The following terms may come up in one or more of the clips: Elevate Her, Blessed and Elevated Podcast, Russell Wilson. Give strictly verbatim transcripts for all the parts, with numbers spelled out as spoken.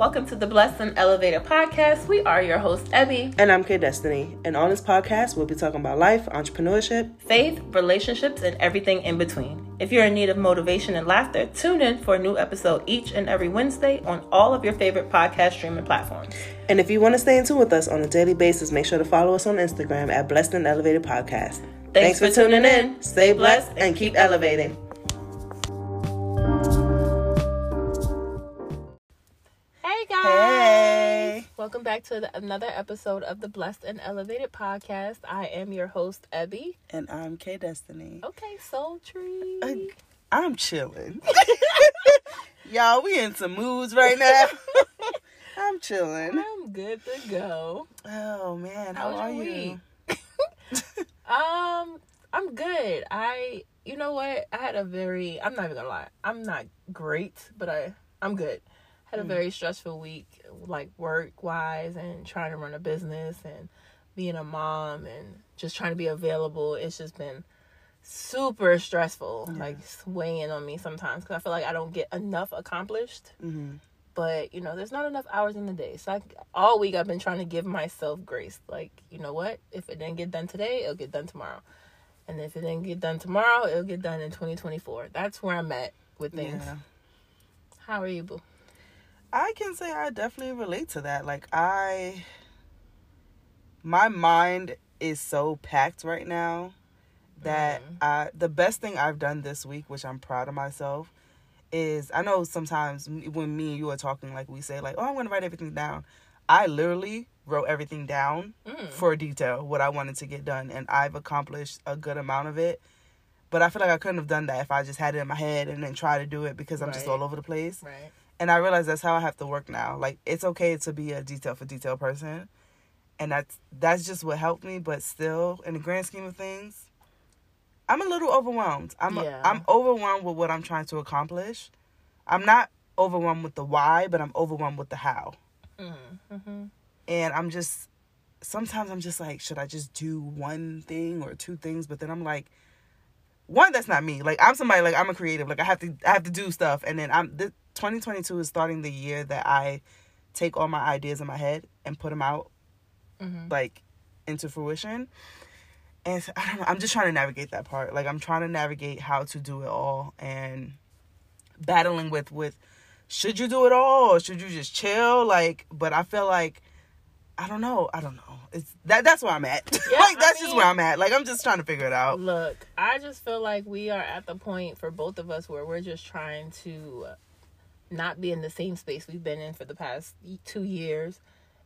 Welcome to the Blessed and Elevated Podcast. We are your hosts, Ebby. And I'm K Destiny. And on this podcast, we'll be talking about life, entrepreneurship, faith, relationships, and everything in between. If you're in need of motivation and laughter, tune in for a new episode each and every Wednesday on all of your favorite podcast streaming platforms. And if you want to stay in tune with us on a daily basis, make sure to follow us on Instagram at Blessed and Elevated Podcast. Thanks, Thanks for, for tuning in. in. Stay blessed and keep elevating. Welcome back to the, another episode of the Blessed and Elevated Podcast. I am your host, Ebby. And I'm K Destiny. Okay, Soul Tree. Uh, I'm chilling. Y'all, we in some moods right now. I'm chilling. I'm good to go. Oh, man. How, How are you? um, I'm good. I, you know what? I had a very, I'm not even going to lie. I'm not great, but I, I'm good. Had a very stressful week, like work-wise and trying to run a business and being a mom and just trying to be available. It's just been super stressful, yeah. like weighing on me sometimes because I feel like I don't get enough accomplished. Mm-hmm. But, you know, there's not enough hours in the day. So I, all week I've been trying to give myself grace. Like, you know what? If it didn't get done today, it'll get done tomorrow. And if it didn't get done tomorrow, it'll get done in twenty twenty-four. That's where I'm at with things. Yeah. How are you, boo? I can say I definitely relate to that. Like, I, my mind is so packed right now that mm. I, the best thing I've done this week, which I'm proud of myself, is, I know sometimes when me and you are talking, like, we say, like, oh, I'm going to write everything down. I literally wrote everything down mm. for detail, what I wanted to get done, and I've accomplished a good amount of it. But I feel like I couldn't have done that if I just had it in my head and then try to do it because I'm right. just all over the place. Right. And I realize that's how I have to work now. Like, it's okay to be a detail for detail person. And that's, that's just what helped me. But still, in the grand scheme of things, I'm a little overwhelmed. I'm yeah. a, I'm overwhelmed with what I'm trying to accomplish. I'm not overwhelmed with the why, but I'm overwhelmed with the how. Mm-hmm. And I'm just, sometimes I'm just like, should I just do one thing or two things? But then I'm like, one, that's not me. Like, I'm somebody, like, I'm a creative. Like, I have to I have to do stuff. And then I'm... This, twenty twenty-two is starting the year that I take all my ideas in my head and put them out, mm-hmm. like, into fruition. And I don't know, I'm just trying to navigate that part. Like, I'm trying to navigate how to do it all and battling with, with should you do it all or should you just chill? Like, but I feel like, I don't know. I don't know. It's that. That's where I'm at. Yeah, like, that's I mean, just where I'm at. Like, I'm just trying to figure it out. Look, I just feel like we are at the point for both of us where we're just trying to not be in the same space we've been in for the past two years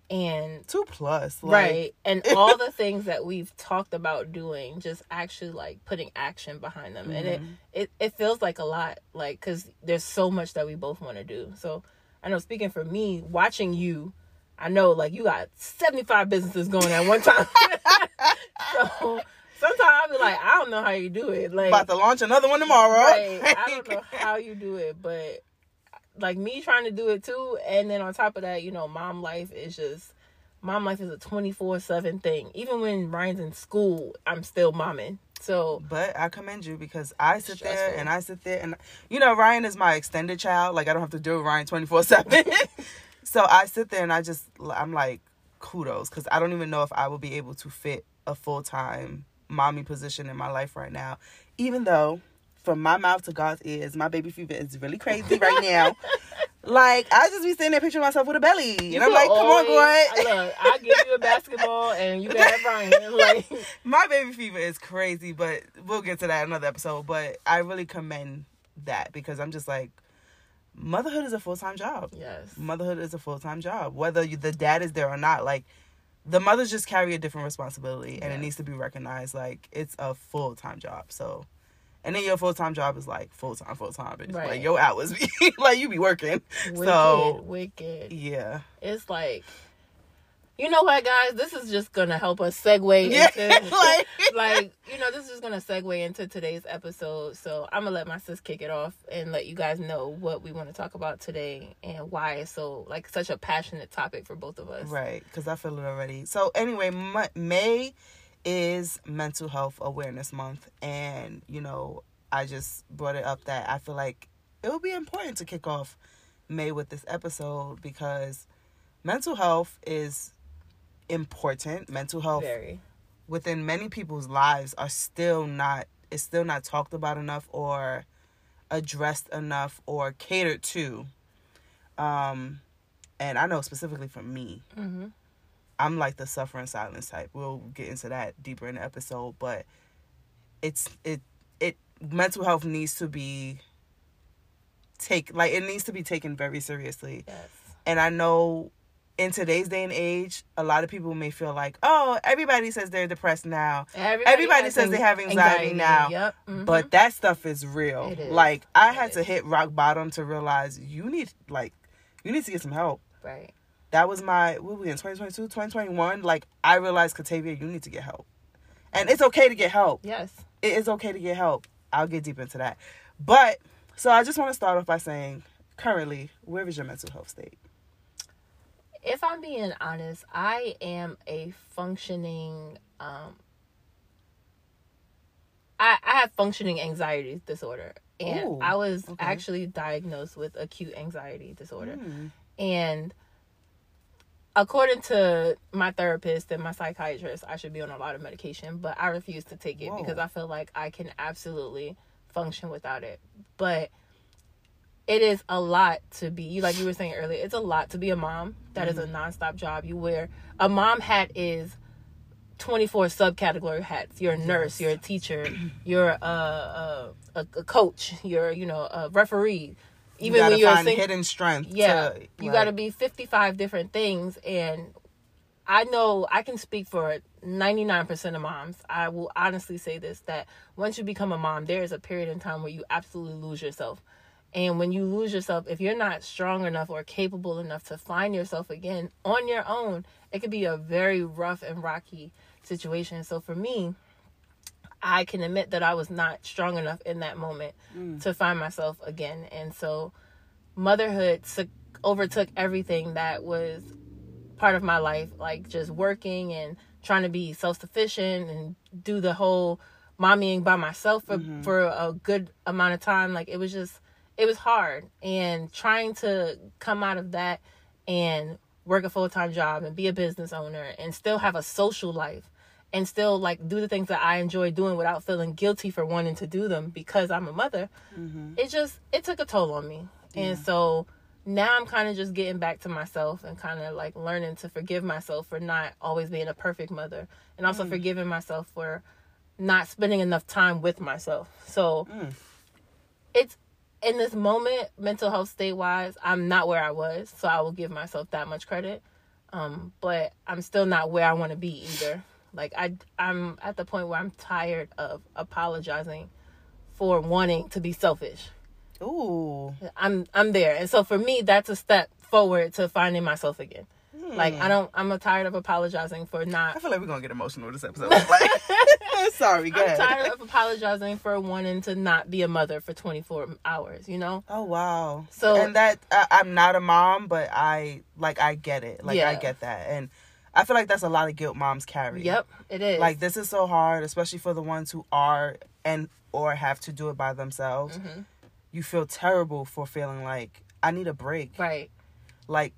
and two plus like. Right, and all the things that we've talked about doing, just actually like putting action behind them. Mm-hmm. And it, it it feels like a lot, like, because there's so much that we both want to do. So I know, speaking for me, watching you, I know, like, you got seventy-five businesses going at one time. So sometimes I'll be like, I don't know how you do it. Like, about to launch another one tomorrow. Right, I don't know how you do it, but like, me trying to do it too. And then on top of that, you know, mom life is just, mom life is a twenty-four seven thing. Even when Ryan's in school, I'm still momming. So, but I commend you because I sit stressful. there and I sit there and, you know, Ryan is my extended child. Like, I don't have to deal with Ryan twenty-four seven. So I sit there and I just, I'm like, kudos. Cause I don't even know if I will be able to fit a full-time mommy position in my life right now. Even though, from my mouth to God's ears, my baby fever is really crazy right now. Like, I just be sitting there picturing myself with a belly. And you I'm like, come always, on, boy. Look, I'll give you a basketball and you can have Brian. Like, my baby fever is crazy, but we'll get to that in another episode. But I really commend that because I'm just like, motherhood is a full-time job. Yes. Motherhood is a full-time job. Whether you, the dad is there or not, like, the mothers just carry a different responsibility. And yes. It needs to be recognized. Like, it's a full-time job, so... And then your full-time job is, like, full-time, full-time, bitch. Right. Like, your hours be, like, you be working. Wicked, so, wicked. Yeah. It's like, you know what, guys? This is just going to help us segue yeah, into, like, like, you know, this is going to segue into today's episode. So, I'm going to let my sis kick it off and let you guys know what we want to talk about today and why it's so, like, such a passionate topic for both of us. Right, because I feel it already. So, anyway, my, May... is Mental Health Awareness Month, and you know, I just brought it up that I feel like it would be important to kick off made with this episode, because mental health is important. Mental health Very. within many people's lives are still not, it's still not talked about enough or addressed enough or catered to. Um, and I know specifically for me, mm-hmm. I'm like the suffer in silence type. We'll get into that deeper in the episode, but it's, it, it, mental health needs to be take like, it needs to be taken very seriously. Yes. And I know in today's day and age, a lot of people may feel like, oh, everybody says they're depressed now. Everybody, everybody says an- they have anxiety, anxiety. now. Yep. Mm-hmm. But that stuff is real. It is. Like, I it had is. to hit rock bottom to realize you need, like, you need to get some help. Right. That was my, what were we in, twenty twenty-two, twenty twenty-one? Like, I realized, Katavia, you need to get help. And it's okay to get help. Yes. It is okay to get help. I'll get deep into that. But, so I just want to start off by saying, currently, where is your mental health state? If I'm being honest, I am a functioning, um, I, I have functioning anxiety disorder. And Ooh, I was okay. actually diagnosed with acute anxiety disorder. Mm. And according to my therapist and my psychiatrist, I should be on a lot of medication, but I refuse to take it Whoa. because I feel like I can absolutely function without it. But it is a lot to be, like you were saying earlier, it's a lot to be a mom. That mm-hmm. is a nonstop job. You wear, a mom hat is twenty-four subcategory hats. You're a nurse, you're a teacher, you're a, a, a, a coach, you're, you know, a referee. Even you gotta when you're find sing- hidden strength. Yeah, to, you right. gotta be fifty-five different things. And I know I can speak for ninety-nine percent of moms. I will honestly say this, that once you become a mom, there is a period in time where you absolutely lose yourself. And when you lose yourself, if you're not strong enough or capable enough to find yourself again on your own, it could be a very rough and rocky situation. So for me, I can admit that I was not strong enough in that moment mm. to find myself again. And so motherhood overtook everything that was part of my life, like just working and trying to be self-sufficient and do the whole mommying by myself for, mm-hmm. for a good amount of time. Like it was just... It was hard, and trying to come out of that and work a full-time job and be a business owner and still have a social life and still like do the things that I enjoy doing without feeling guilty for wanting to do them because I'm a mother. Mm-hmm. It just, it took a toll on me. Yeah. And so now I'm kind of just getting back to myself and kind of like learning to forgive myself for not always being a perfect mother, and also mm. forgiving myself for not spending enough time with myself. So mm. it's, in this moment, mental health state-wise, I'm not where I was, so I will give myself that much credit. Um, but I'm still not where I want to be either. Like, I, I'm at the point where I'm tired of apologizing for wanting to be selfish. Ooh. I'm I'm there. And so for me, that's a step forward to finding myself again. Hmm. Like, I don't, I'm tired of apologizing for not... I feel like we're going to get emotional this episode. Like, sorry, go ahead. I'm tired of apologizing for wanting to not be a mother for twenty-four hours, you know? Oh, wow. So, and that, I, I'm not a mom, but I, like, I get it. Like, yeah. I get that. And I feel like that's a lot of guilt moms carry. Yep, it is. Like, this is so hard, especially for the ones who are and or have to do it by themselves. Mm-hmm. You feel terrible for feeling like, I need a break. Right. Like,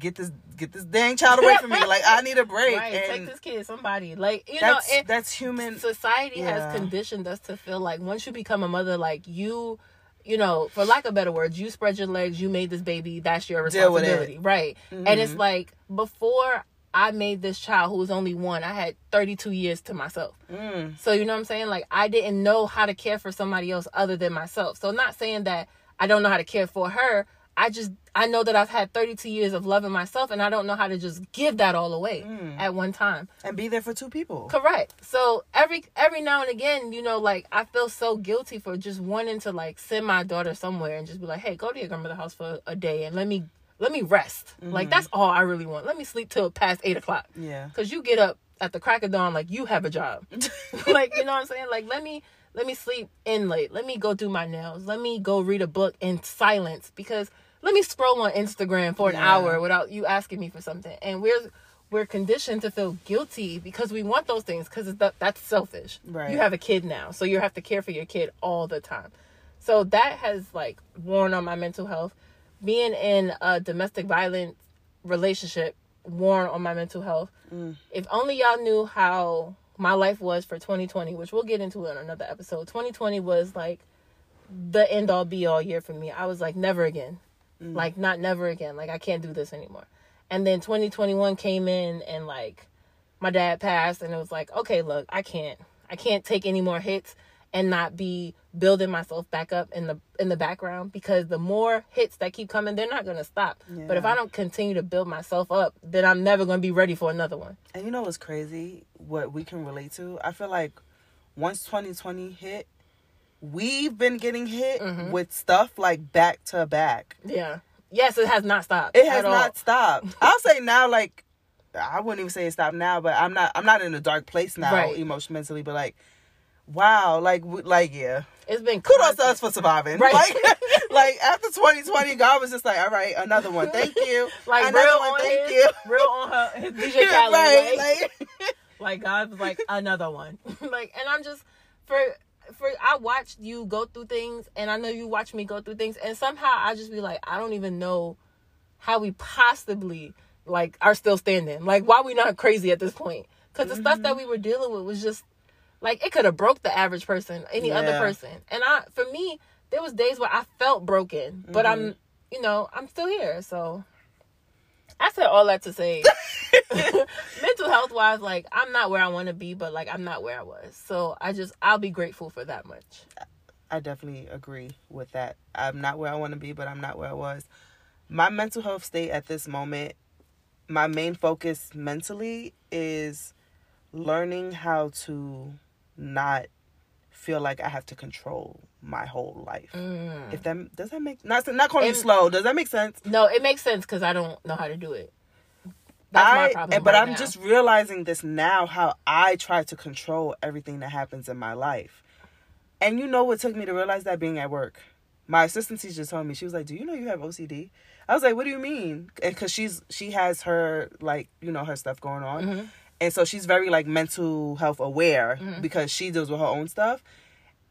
Get this, get this dang child away from me. Like, I need a break. Right, and take this kid, somebody. Like, you that's, know, it, that's human. Society yeah. has conditioned us to feel like once you become a mother, like you, you know, for lack of better words, you spread your legs, you made this baby, that's your responsibility, right? Mm-hmm. And it's like before I made this child who was only one, I had thirty-two years to myself. Mm. So you know what I'm saying? Like, I didn't know how to care for somebody else other than myself. So I'm not saying that I don't know how to care for her. I just, I know that I've had thirty-two years of loving myself, and I don't know how to just give that all away mm. at one time. And be there for two people. Correct. So every every now and again, you know, like, I feel so guilty for just wanting to, like, send my daughter somewhere and just be like, hey, go to your grandmother's house for a day and let me let me rest. Mm-hmm. Like, that's all I really want. Let me sleep till past eight o'clock. Yeah. Because you get up at the crack of dawn like you have a job. Like, you know what I'm saying? Like, let me... Let me sleep in late. Let me go do my nails. Let me go read a book in silence, because let me scroll on Instagram for an yeah. hour without you asking me for something. And we're we're conditioned to feel guilty because we want those things, because th- that's selfish. Right. You have a kid now, so you have to care for your kid all the time. So that has, like, worn on my mental health. being in a domestic violence relationship worn on my mental health. Mm. If only y'all knew how my life was for twenty twenty, which we'll get into in another episode. twenty twenty was like the end all be all year for me. I was like, never again. Mm. Like, not never again. Like, I can't do this anymore. And then twenty twenty-one came in and like my dad passed, and it was like, okay, look, I can't, I can't take any more hits and not be building myself back up in the, in the background, because the more hits that keep coming, they're not going to stop. Yeah. But if I don't continue to build myself up, then I'm never going to be ready for another one. And you know what's crazy? What we can relate to? I feel like once twenty twenty hit, we've been getting hit mm-hmm. with stuff like back to back. Yeah. Yes, it has not stopped. It has not all. stopped. I'll say now, like, I wouldn't even say it stopped now, but I'm not, I'm not in a dark place now, right. emotionally, mentally, but like, wow, like, like, yeah. It's been constant. Kudos to us for surviving. Right. Like, like after twenty twenty, God was just like, all right, another one. Thank you. Like, another real one, on thank his, you. Real on her, his D J Khaled. Right. Like, like, like, God was like, another one. Like, and I'm just, for... For I watched you go through things, and I know you watched me go through things, and somehow I just be like, I don't even know how we possibly like are still standing. Like, why we not crazy at this point? Because mm-hmm. the stuff that we were dealing with was just like, it could have broke the average person, any yeah. other person. And I, for me, there was days where I felt broken, mm-hmm. but I'm, you know, I'm still here. So I said all that to say, mental health wise, like, I'm not where I want to be, but like, I'm not where I was. So I just, I'll be grateful for that much. I definitely agree with that. I'm not where I want to be, but I'm not where I was. My mental health state at this moment, my main focus mentally is learning how to not feel like I have to control my whole life. Mm. If that does that make not not calling it, you slow. Does that make sense? No, it makes sense because I don't know how to do it. That's I, my problem. But right I'm now. just realizing this now, how I try to control everything that happens in my life. And you know what took me to realize that? Being at work. My assistant teacher told me, she was like, "Do you know you have O C D?" I was like, "What do you mean?" Because she's she has her like you know her stuff going on. Mm-hmm. And so she's very, like, mental health aware mm-hmm. because she deals with her own stuff.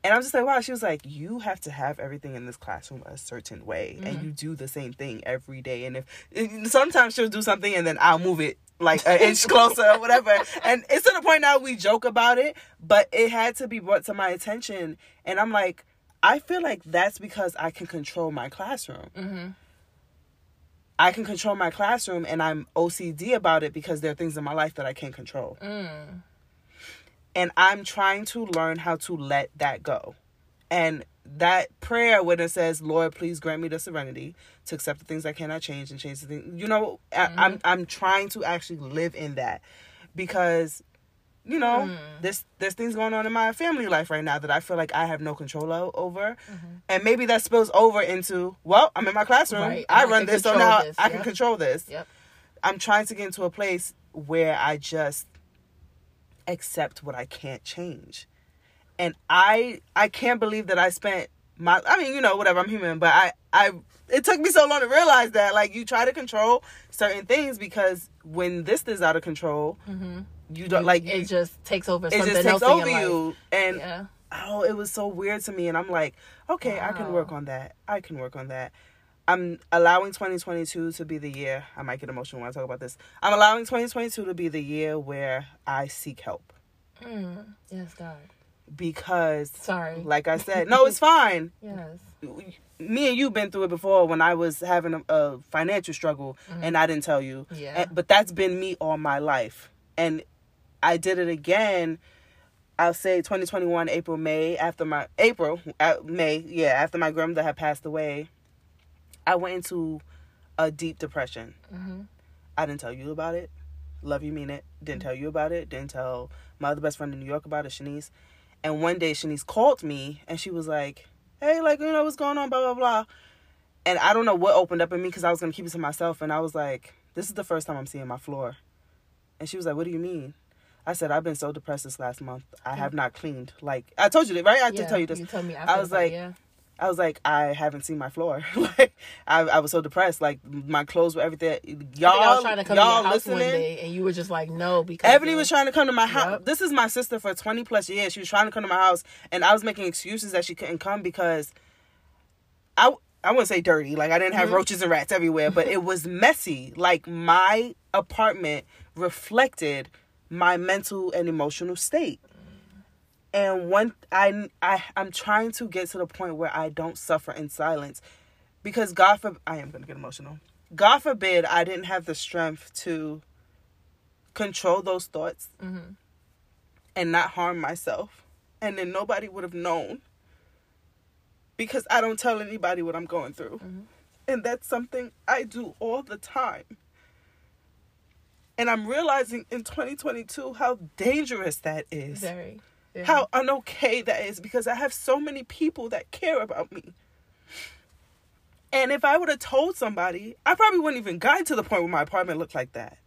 And I'm just like, wow. She was like, you have to have everything in this classroom a certain way. Mm-hmm. And you do the same thing every day. And if sometimes she'll do something and then I'll move it, like, an inch closer or whatever. And it's to the point now we joke about it. But it had to be brought to my attention. And I'm like, I feel like that's because I can control my classroom. Mm-hmm. I can control my classroom, and I'm O C D about it because there are things in my life that I can't control. Mm. And I'm trying to learn how to let that go. And that prayer when it says, Lord, please grant me the serenity to accept the things I cannot change and change the things. You know, mm-hmm. I, I'm I'm trying to actually live in that because, you know, mm. there's, there's things going on in my family life right now that I feel like I have no control over. Mm-hmm. And maybe that spills over into, well, I'm in my classroom. Right. I, I run this, so now this. I yep. can control this. Yep. I'm trying to get into a place where I just accept what I can't change. And I I can't believe that I spent my... I mean, you know, whatever, I'm human, but I, I it took me so long to realize that. Like, you try to control certain things because when this is out of control... Mm-hmm. You don't like it, you, just takes over something else. It just takes over you, and yeah. oh, it was so weird to me. And I'm like, okay, wow. I can work on that. I can work on that. I'm allowing twenty twenty-two to be the year. I might get emotional when I talk about this. I'm allowing twenty twenty-two to be the year where I seek help. Mm. Yes, God. Because sorry, like I said, no, it's fine. Yes. Me and you been through it before when I was having a, a financial struggle, mm-hmm. and I didn't tell you. Yeah. And, but that's been me all my life, and. I did it again, I'll say twenty twenty-one, April, May, after my, April, uh, May, yeah, after my grandmother had passed away, I went into a deep depression. Mm-hmm. I didn't tell you about it. Love you, mean it. Didn't tell you about it. Didn't tell my other best friend in New York about it, Shanice. And one day, Shanice called me, and she was like, hey, like, you know, what's going on, blah, blah, blah. And I don't know what opened up in me, because I was going to keep it to myself, and I was like, this is the first time I'm seeing my floor. And she was like, what do you mean? I said, I've been so depressed this last month. I have not cleaned. Like, I told you that, right? I yeah, did tell you this. You told me. I, I was like, yeah. I was like, I haven't seen my floor. Like, I, I was so depressed. Like, my clothes were everything. Y'all, I think I was trying to come y'all to your house listening, one day, and you were just like, no, because Ebony was, was trying to come to my house. Yep. This is my sister for twenty plus years. She was trying to come to my house, and I was making excuses that she couldn't come because I I wouldn't say dirty. Like, I didn't have mm-hmm. roaches and rats everywhere, but it was messy. Like, my apartment reflected my mental and emotional state. And one, I, I, I'm trying to get to the point where I don't suffer in silence. Because God forbid, I am going to get emotional. God forbid I didn't have the strength to control those thoughts mm-hmm. and not harm myself. And then nobody would have known. Because I don't tell anybody what I'm going through. Mm-hmm. And that's something I do all the time. And I'm realizing in twenty twenty-two how dangerous that is. Very. Yeah. How unokay that is, because I have so many people that care about me. And if I would have told somebody, I probably wouldn't even got to the point where my apartment looked like that.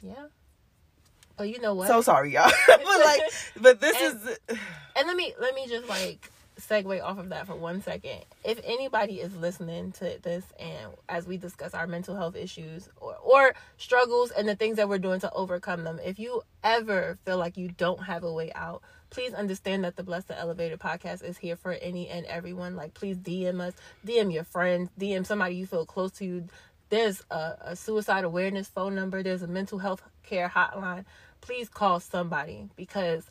Yeah. Oh, you know what? So sorry, y'all. but like, but this and, is. And let me let me just like segue off of that for one second. If anybody is listening to this, and as we discuss our mental health issues or, or struggles and the things that we're doing to overcome them, if you ever feel like you don't have a way out, please understand that the Blessed and Elevated podcast is here for any and everyone. Like, please D M us, D M your friends, D M somebody you feel close to you. There's a, a suicide awareness phone number. There's a mental health care hotline. Please call somebody, because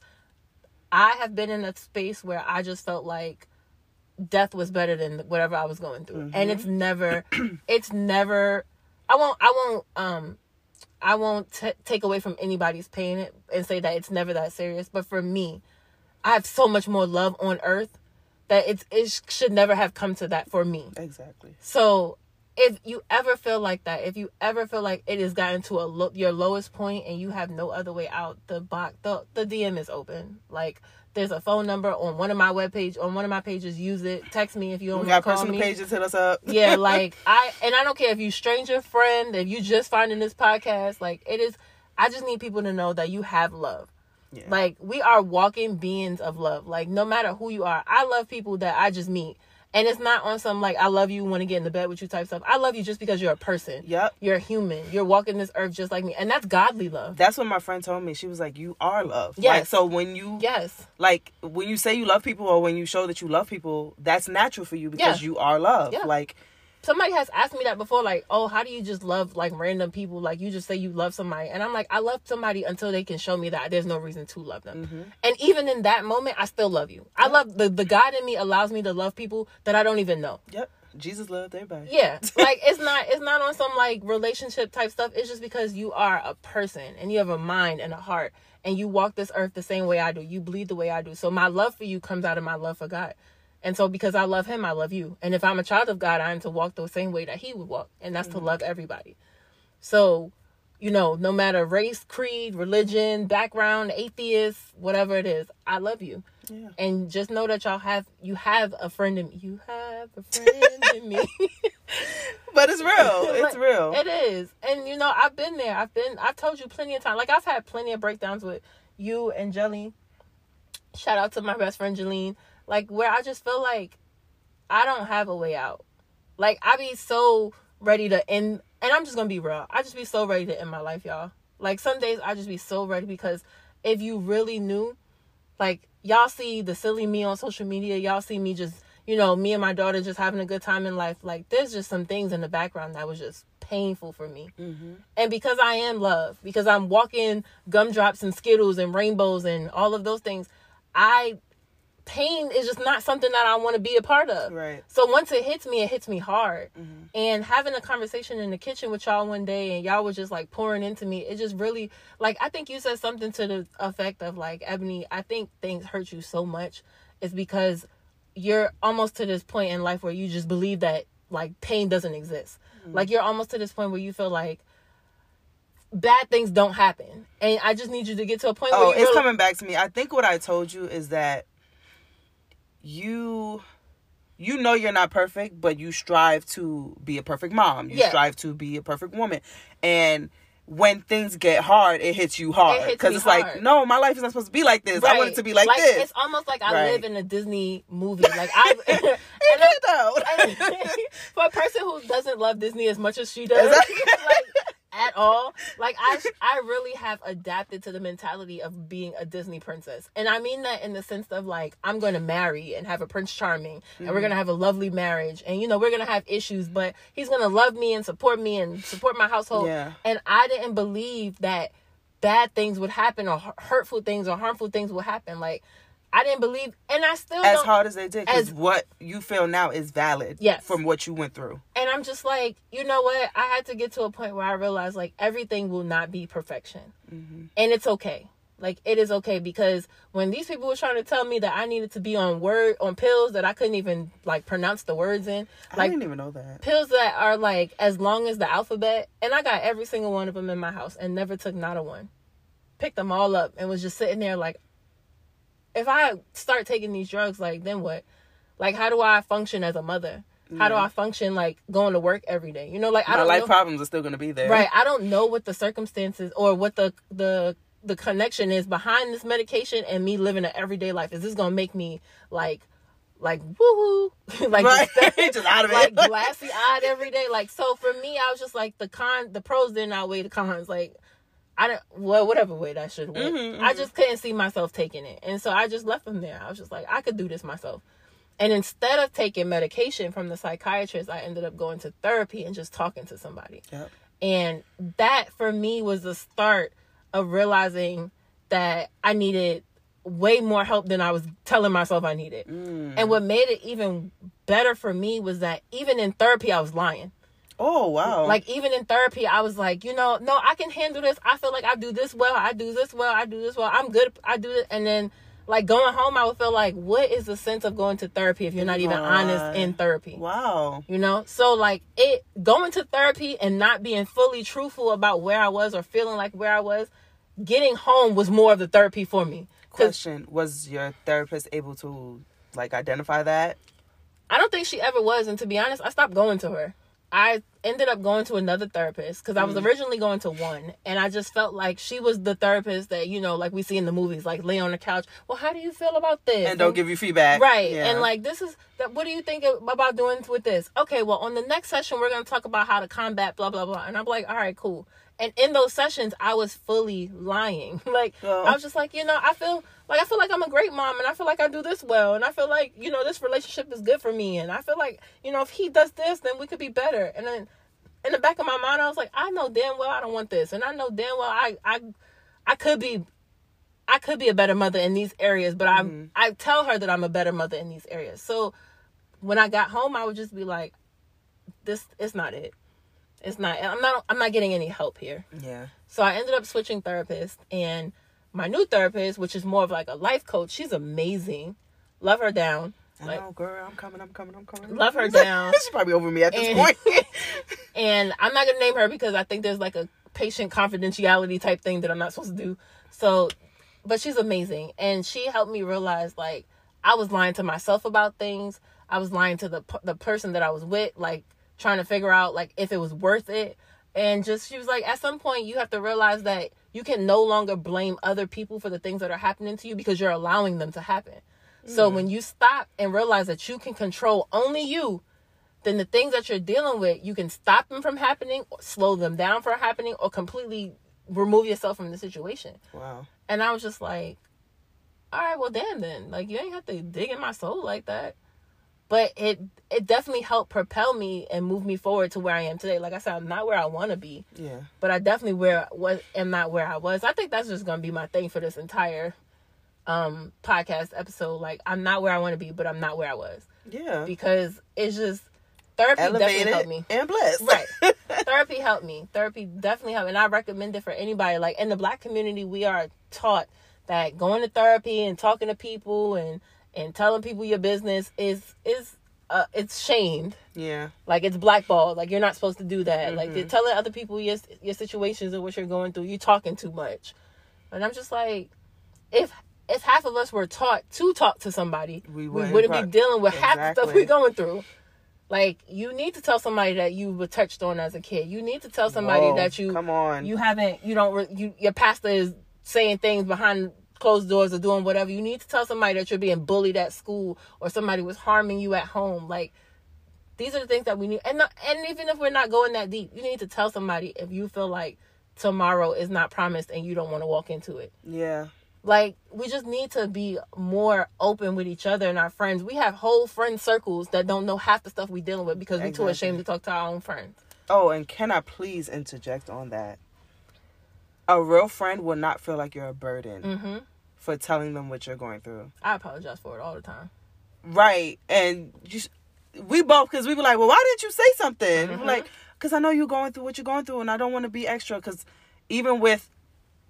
I have been in a space where I just felt like death was better than whatever I was going through. Mm-hmm. And it's never, it's never, I won't, I won't, um, I won't t- take away from anybody's pain and say that it's never that serious. But for me, I have so much more love on earth that it's, it should never have come to that for me. Exactly. So if you ever feel like that, if you ever feel like it has gotten to a lo- your lowest point and you have no other way out, the box, the, the D M is open. Like, there's a phone number on one of my webpage, on one of my pages. Use it. Text me if you don't want to call me. We got personal pages. Hit us up. Yeah, like, I, and I don't care if you stranger, friend, if you just finding this podcast, like, it is, I just need people to know that you have love. Yeah. Like, we are walking beings of love. Like, no matter who you are, I love people that I just meet. And it's not on some, like, I love you, want to get in the bed with you type stuff. I love you just because you're a person. Yep. You're a human. You're walking this earth just like me. And that's godly love. That's what my friend told me. She was like, you are love. Yes. Like, so when you... Yes. Like, when you say you love people or when you show that you love people, that's natural for you because yeah. you are love. Yeah. Like... Somebody has asked me that before, like, oh, how do you just love, like, random people? Like, you just say you love somebody. And I'm like, I love somebody until they can show me that there's no reason to love them. Mm-hmm. And even in that moment, I still love you. I love, the, the God in me allows me to love people that I don't even know. Yep. Jesus loved everybody. Yeah. Like, it's not, it's not on some, like, relationship type stuff. It's just because you are a person and you have a mind and a heart. And you walk this earth the same way I do. You bleed the way I do. So my love for you comes out of my love for God. And so because I love him, I love you. And if I'm a child of God, I am to walk the same way that he would walk. And that's mm-hmm. to love everybody. So, you know, no matter race, creed, religion, background, atheist, whatever it is, I love you. Yeah. And just know that y'all have, you have a friend in me. You have a friend in me. But it's real. It's real. It is. And, you know, I've been there. I've been, I've told you plenty of times. Like, I've had plenty of breakdowns with you and Jelly. Shout out to my best friend, Jeline. Like, where I just feel like I don't have a way out. Like, I be so ready to end. And I'm just going to be real. I just be so ready to end my life, y'all. Like, some days I just be so ready, because if you really knew, like, y'all see the silly me on social media. Y'all see me just, you know, me and my daughter just having a good time in life. Like, there's just some things in the background that was just painful for me. Mm-hmm. And because I am love, because I'm walking gumdrops and Skittles and rainbows and all of those things, I... pain is just not something that I want to be a part of. Right. So once it hits me, it hits me hard. Mm-hmm. And having a conversation in the kitchen with y'all one day, and y'all were just like pouring into me, it just really, like, I think you said something to the effect of, like, Ebony, I think things hurt you so much is because you're almost to this point in life where you just believe that, like, pain doesn't exist. Mm-hmm. Like, you're almost to this point where you feel like bad things don't happen. And I just need you to get to a point oh, where you it's really- coming back to me. I think what I told you is that You, you know you're not perfect, but you strive to be a perfect mom. You yeah. strive to be a perfect woman. And when things get hard, it hits you hard. Because it it's hard. Like, no, my life is not supposed to be like this. Right. I want it to be like, like this. It's almost like I right. live in a Disney movie. Like I, and I, and for a person who doesn't love Disney as much as she does, exactly. Like, at all. Like, I I really have adapted to the mentality of being a Disney princess. And I mean that in the sense of, like, I'm going to marry and have a Prince Charming. Mm-hmm. And we're going to have a lovely marriage. And, you know, we're going to have issues. But he's going to love me and support me and support my household. Yeah. And I didn't believe that bad things would happen or hurtful things or harmful things would happen. Like, I didn't believe, and I still as don't, hard as they did, because what you feel now is valid, yes, from what you went through. And I'm just like, you know what? I had to get to a point where I realized, like, everything will not be perfection. Mm-hmm. And it's okay. Like, it is okay, because when these people were trying to tell me that I needed to be on word on pills that I couldn't even, like, pronounce the words in. Like, I didn't even know that. Pills that are, like, as long as the alphabet. And I got every single one of them in my house and never took not a one. Picked them all up and was just sitting there like, if I start taking these drugs, like, then what? Like, how do I function as a mother? How yeah. do I function, like, going to work every day? You know, like, My I don't life know, problems are still going to be there. Right. I don't know what the circumstances or what the, the the connection is behind this medication and me living an everyday life. Is this going to make me, like, like, woo-hoo. like, right. just, just out of like, it. Like, glassy-eyed every day. Like, so for me, I was just, like, the con, the pros didn't outweigh the cons. Like, I don't, well, whatever way that should work. Mm-hmm, mm-hmm. I just couldn't see myself taking it. And so I just left them there. I was just like, I could do this myself. And instead of taking medication from the psychiatrist, I ended up going to therapy and just talking to somebody. Yep. And that for me was the start of realizing that I needed way more help than I was telling myself I needed. Mm. And what made it even better for me was that even in therapy, I was lying. Oh, wow. Like, even in therapy, I was like, you know, no, I can handle this. I feel like I do this well. I do this well. I do this well. I'm good. I do this. And then, like, going home, I would feel like, what is the sense of going to therapy if you're not even honest in therapy? Wow. You know? So, like, it going to therapy and not being fully truthful about where I was or feeling like where I was, getting home was more of the therapy for me. Question. Was your therapist able to, like, identify that? I don't think she ever was. And to be honest, I stopped going to her. I ended up going to another therapist because I was originally going to one, and I just felt like she was the therapist that, you know, like we see in the movies, like lay on the couch. Well, how do you feel about this? And don't and, give you feedback. Right. Yeah. And like, this is, that. what do you think about doing with this? Okay, well, on the next session, we're going to talk about how to combat blah, blah, blah. And I'm like, all right, cool. And in those sessions, I was fully lying. Like, oh. I was just like, you know, I feel like I feel like I'm a great mom, and I feel like I do this well, and I feel like, you know, this relationship is good for me, and I feel like, you know, if he does this, then we could be better. And then in the back of my mind, I was like, I know damn well I don't want this, and I know damn well I I, I could be, I could be a better mother in these areas, but mm-hmm. I I tell her that I'm a better mother in these areas. So when I got home, I would just be like, this is not it. It's not, I'm not, I'm not getting any help here. Yeah. So I ended up switching therapists, and my new therapist, which is more of like a life coach, she's amazing. Love her down. I like, know, girl, I'm coming, I'm coming, I'm coming. Love her down. She's probably over me at this and, point. And I'm not going to name her because I think there's like a patient confidentiality type thing that I'm not supposed to do. So, but she's amazing. And she helped me realize, like, I was lying to myself about things. I was lying to the the person that I was with, like, trying to figure out, like, if it was worth it. And just, she was like, at some point, you have to realize that you can no longer blame other people for the things that are happening to you because you're allowing them to happen. Mm. So when you stop and realize that you can control only you, then the things that you're dealing with, you can stop them from happening, or slow them down from happening, or completely remove yourself from the situation. Wow. And I was just like, all right, well, damn then. Like, you ain't have to dig in my soul like that. But it it definitely helped propel me and move me forward to where I am today. Like I said, I'm not where I want to be. Yeah. But I definitely where was am not where I was. I think that's just going to be my thing for this entire um, podcast episode. Like, I'm not where I want to be, but I'm not where I was. Yeah. Because it's just, therapy Elevated definitely helped me. And blessed. Right. Therapy helped me. Therapy definitely helped me. And I recommend it for anybody. Like, in the Black community, we are taught that going to therapy and talking to people and... and telling people your business is, is uh, it's shamed. Yeah. Like, it's blackballed. Like, you're not supposed to do that. Mm-hmm. Like, you're telling other people your your situations and what you're going through. You're talking too much. And I'm just like, if if half of us were taught to talk to somebody, we wouldn't, we wouldn't pro- be dealing with exactly. half the stuff we're going through. Like, you need to tell somebody that you were touched on as a kid. You need to tell somebody Whoa, that you... Come on. You haven't... You don't... You, your pastor is saying things behind... closed doors or doing whatever. You need to tell somebody that you're being bullied at school or somebody was harming you at home. Like, These are the things that we need. And, not, and even if we're not going that deep, you need to tell somebody if you feel like tomorrow is not promised and you don't want to walk into it. Yeah. Like, we just need to be more open with each other and our friends. We have whole friend circles that don't know half the stuff we're dealing with because we're exactly. too ashamed to talk to our own friends. Oh, and can I please interject on that? A real friend will not feel like you're a burden mm-hmm. for telling them what you're going through. I apologize for it all the time. Right. And you, we both, because we were like, well, why didn't you say something? Mm-hmm. We're like, because I know you're going through what you're going through and I don't want to be extra. Because even with,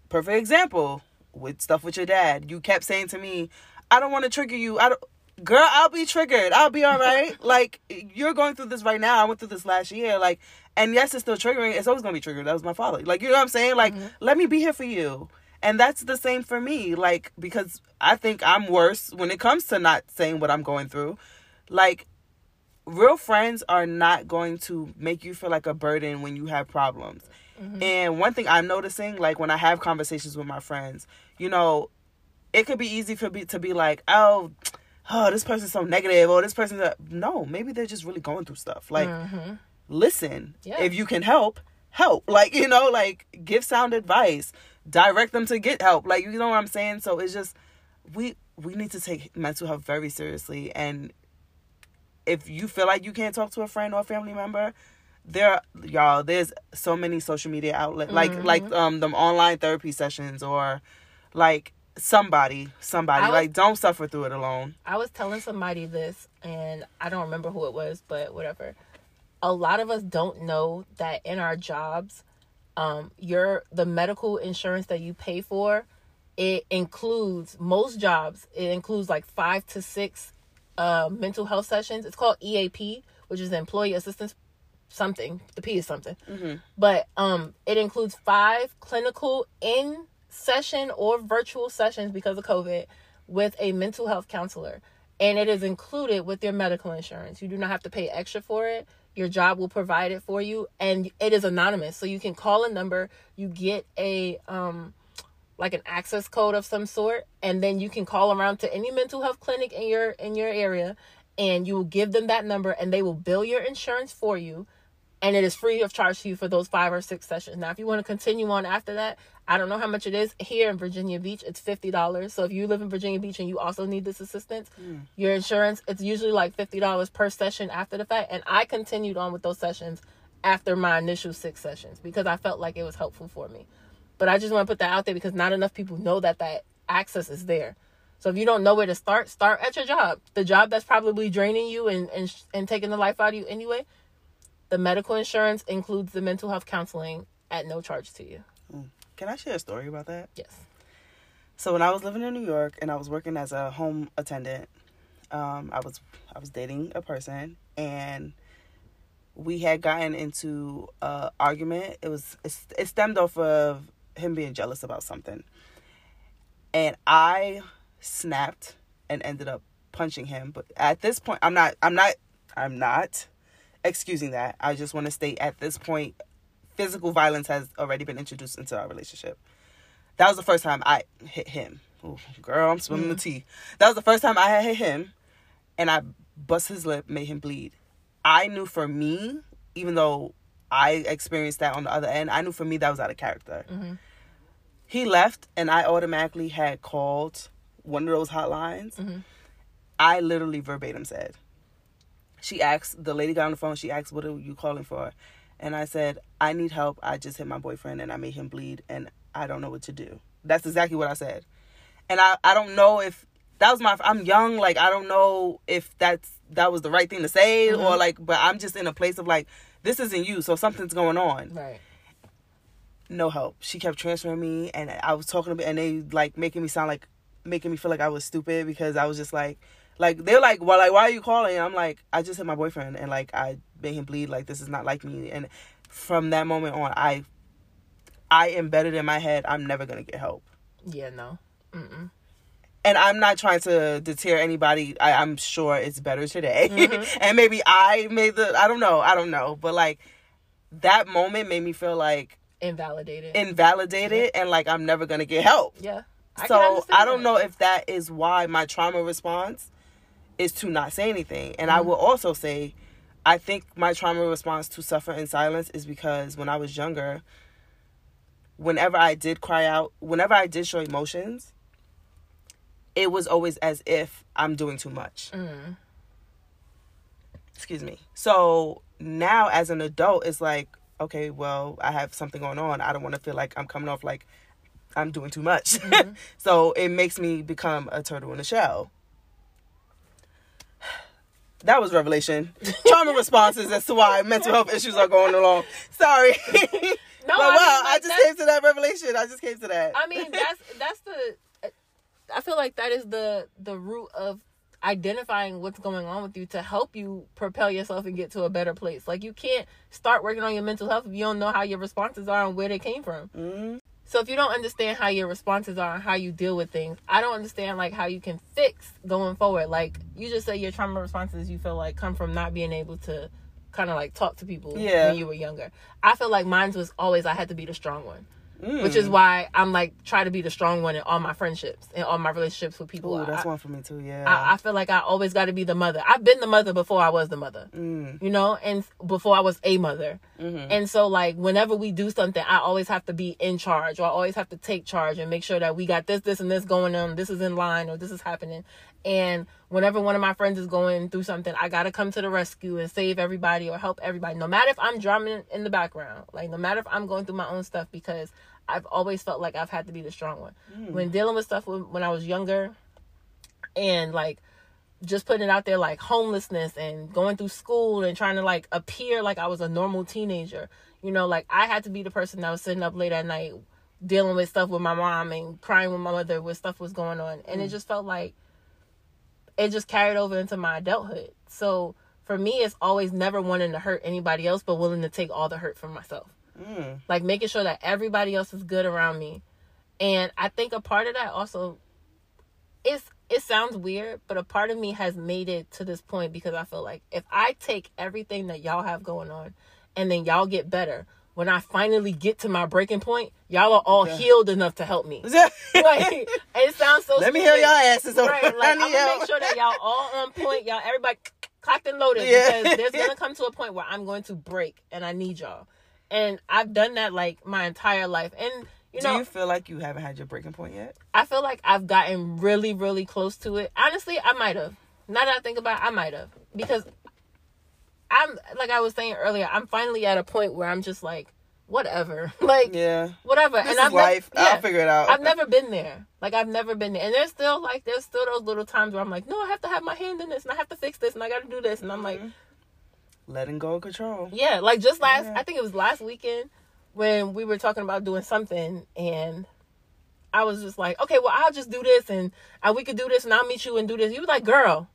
perfect example, with stuff with your dad, you kept saying to me, I don't want to trigger you. I don't, girl, I'll be triggered. I'll be all right. Like, you're going through this right now. I went through this last year. Like, and yes, it's still triggering. It's always going to be triggered. That was my father. Like, you know what I'm saying? Like, mm-hmm. let me be here for you. And that's the same for me. Like, because I think I'm worse when it comes to not saying what I'm going through. Like, real friends are not going to make you feel like a burden when you have problems. Mm-hmm. And one thing I'm noticing, like, when I have conversations with my friends, you know, it could be easy for me to be like, oh, oh this person's so negative. Or this person's... A... No, maybe they're just really going through stuff. Like, mm-hmm. listen, yeah. if you can help, help. Like, you know, like, give sound advice. Direct them to get help. Like, you know what I'm saying? So it's just, we we need to take mental health very seriously. And if you feel like you can't talk to a friend or a family member... There, y'all, there's so many social media outlets, like, mm-hmm. like um, them online therapy sessions or, like, somebody, somebody. I was, like, don't suffer through it alone. I was telling somebody this, and I don't remember who it was, but whatever. A lot of us don't know that in our jobs, um, your the medical insurance that you pay for, it includes, most jobs, it includes, like, five to six uh, mental health sessions. It's called E A P, which is Employee Assistance something, the P is something, mm-hmm. but um it includes five clinical in session or virtual sessions because of COVID with a mental health counselor, and it is included with your medical insurance. You do not have to pay extra for it. Your job will provide it for you, and it is anonymous, so you can call a number, you get a um like an access code of some sort, and then you can call around to any mental health clinic in your in your area, and you will give them that number, and they will bill your insurance for you. And it is free of charge to you for those five or six sessions. Now, if you want to continue on after that, I don't know how much it is. Here in Virginia Beach, it's fifty dollars. So if you live in Virginia Beach and you also need this assistance, mm. your insurance, it's usually like fifty dollars per session after the fact. And I continued on with those sessions after my initial six sessions because I felt like it was helpful for me. But I just want to put that out there because not enough people know that that access is there. So if you don't know where to start, start at your job. The job that's probably draining you and, and, and taking the life out of you anyway. The medical insurance includes the mental health counseling at no charge to you. Can I share a story about that? Yes. So when I was living in New York and I was working as a home attendant, um, I was I was dating a person, and we had gotten into an argument. It was it stemmed off of him being jealous about something, and I snapped and ended up punching him. But at this point, I'm not. I'm not. I'm not. Excusing that, I just want to state at this point, physical violence has already been introduced into our relationship. That was the first time I hit him. Ooh, girl, I'm swimming mm. the tea. That was the first time I had hit him, and I bust his lip, made him bleed. I knew for me, even though I experienced that on the other end, I knew for me that was out of character. Mm-hmm. He left, and I automatically had called one of those hotlines. Mm-hmm. I literally verbatim said, She asked, the lady got on the phone, she asked, what are you calling for? And I said, I need help. I just hit my boyfriend and I made him bleed and I don't know what to do. That's exactly what I said. And I, I don't know if, that was my, I'm young, like, I don't know if that's, that was the right thing to say mm-hmm. or like, but I'm just in a place of like, this isn't you, so something's going on. Right. No help. She kept transferring me and I was talking to me and they like making me sound like, making me feel like I was stupid because I was just like, Like, they're like, well, like, why are you calling? And I'm like, I just hit my boyfriend, and, like, I made him bleed. Like, this is not like me. And from that moment on, I I embedded in my head, I'm never going to get help. Yeah, no. Mm-mm. And I'm not trying to deter anybody. I, I'm sure it's better today. Mm-hmm. And maybe I made the, I don't know. I don't know. But, like, that moment made me feel, like... Invalidated. Invalidated, yeah. And, like, I'm never going to get help. Yeah. I so, I don't that. know if that is why my trauma response... is to not say anything. And mm-hmm. I will also say, I think my trauma response to suffer in silence is because when I was younger, whenever I did cry out, whenever I did show emotions, it was always as if I'm doing too much. Mm. Excuse me. So now as an adult, it's like, okay, well, I have something going on. I don't want to feel like I'm coming off like I'm doing too much. Mm-hmm. So it makes me become a turtle in a shell. That was revelation. Trauma responses as to why mental health issues are going along. Sorry. No, but I mean, wow, like I just came to that revelation. I just came to that. I mean, that's that's the... I feel like that is the the root of identifying what's going on with you to help you propel yourself and get to a better place. Like, you can't start working on your mental health if you don't know how your responses are and where they came from. Mm-hmm. So if you don't understand how your responses are and how you deal with things, I don't understand, like, how you can fix going forward. Like, you just say your trauma responses, you feel like, come from not being able to kind of, like, talk to people yeah. when you were younger. I feel like mine was always I had to be the strong one, mm. which is why I'm, like, try to be the strong one in all my friendships and all my relationships with people. Ooh, that's I, one for me, too, yeah. I, I feel like I always got to be the mother. I've been the mother before I was the mother, mm. you know, and before I was a mother. Mm-hmm. And so, like, whenever we do something, I always have to be in charge, or I always have to take charge and make sure that we got this, this, and this going on. This is in line, or this is happening. And whenever one of my friends is going through something, I got to come to the rescue and save everybody or help everybody, no matter if I'm drumming in the background, like, no matter if I'm going through my own stuff, because I've always felt like I've had to be the strong one. Mm. When dealing with stuff when I was younger and, like, just putting it out there, like homelessness and going through school and trying to, like, appear like I was a normal teenager, you know, like, I had to be the person that was sitting up late at night dealing with stuff with my mom and crying with my mother when stuff was going on. And mm. it just felt like it just carried over into my adulthood. So for me, it's always never wanting to hurt anybody else, but willing to take all the hurt for myself. Mm. Like, making sure that everybody else is good around me. And I think a part of that also is, it sounds weird, but a part of me has made it to this point because I feel like if I take everything that y'all have going on and then y'all get better, when I finally get to my breaking point, y'all are all yeah. healed enough to help me. Like, it sounds so Let stupid. me heal y'all asses over. Right, like, I'm going to make sure that y'all all on point. Y'all, everybody clocked and loaded yeah. because there's going to come to a point where I'm going to break and I need y'all. And I've done that, like, my entire life. And, you know, do you feel like you haven't had your breaking point yet? I feel like I've gotten really, really close to it. Honestly, I might have. Now that I think about it, I might have. Because I'm, like I was saying earlier, I'm finally at a point where I'm just like, whatever. Like, yeah. whatever. This and is I've life. Never, yeah, I'll figure it out. I've never been there. Like, I've never been there. And there's still, like, there's still those little times where I'm like, no, I have to have my hand in this, and I have to fix this, and I got to do this. And I'm mm-hmm. like, letting go of control. Yeah, like, just last, yeah. I think it was last weekend when we were talking about doing something, and I was just like, okay, well, I'll just do this, and I, we could do this, and I'll meet you and do this. You were like, girl,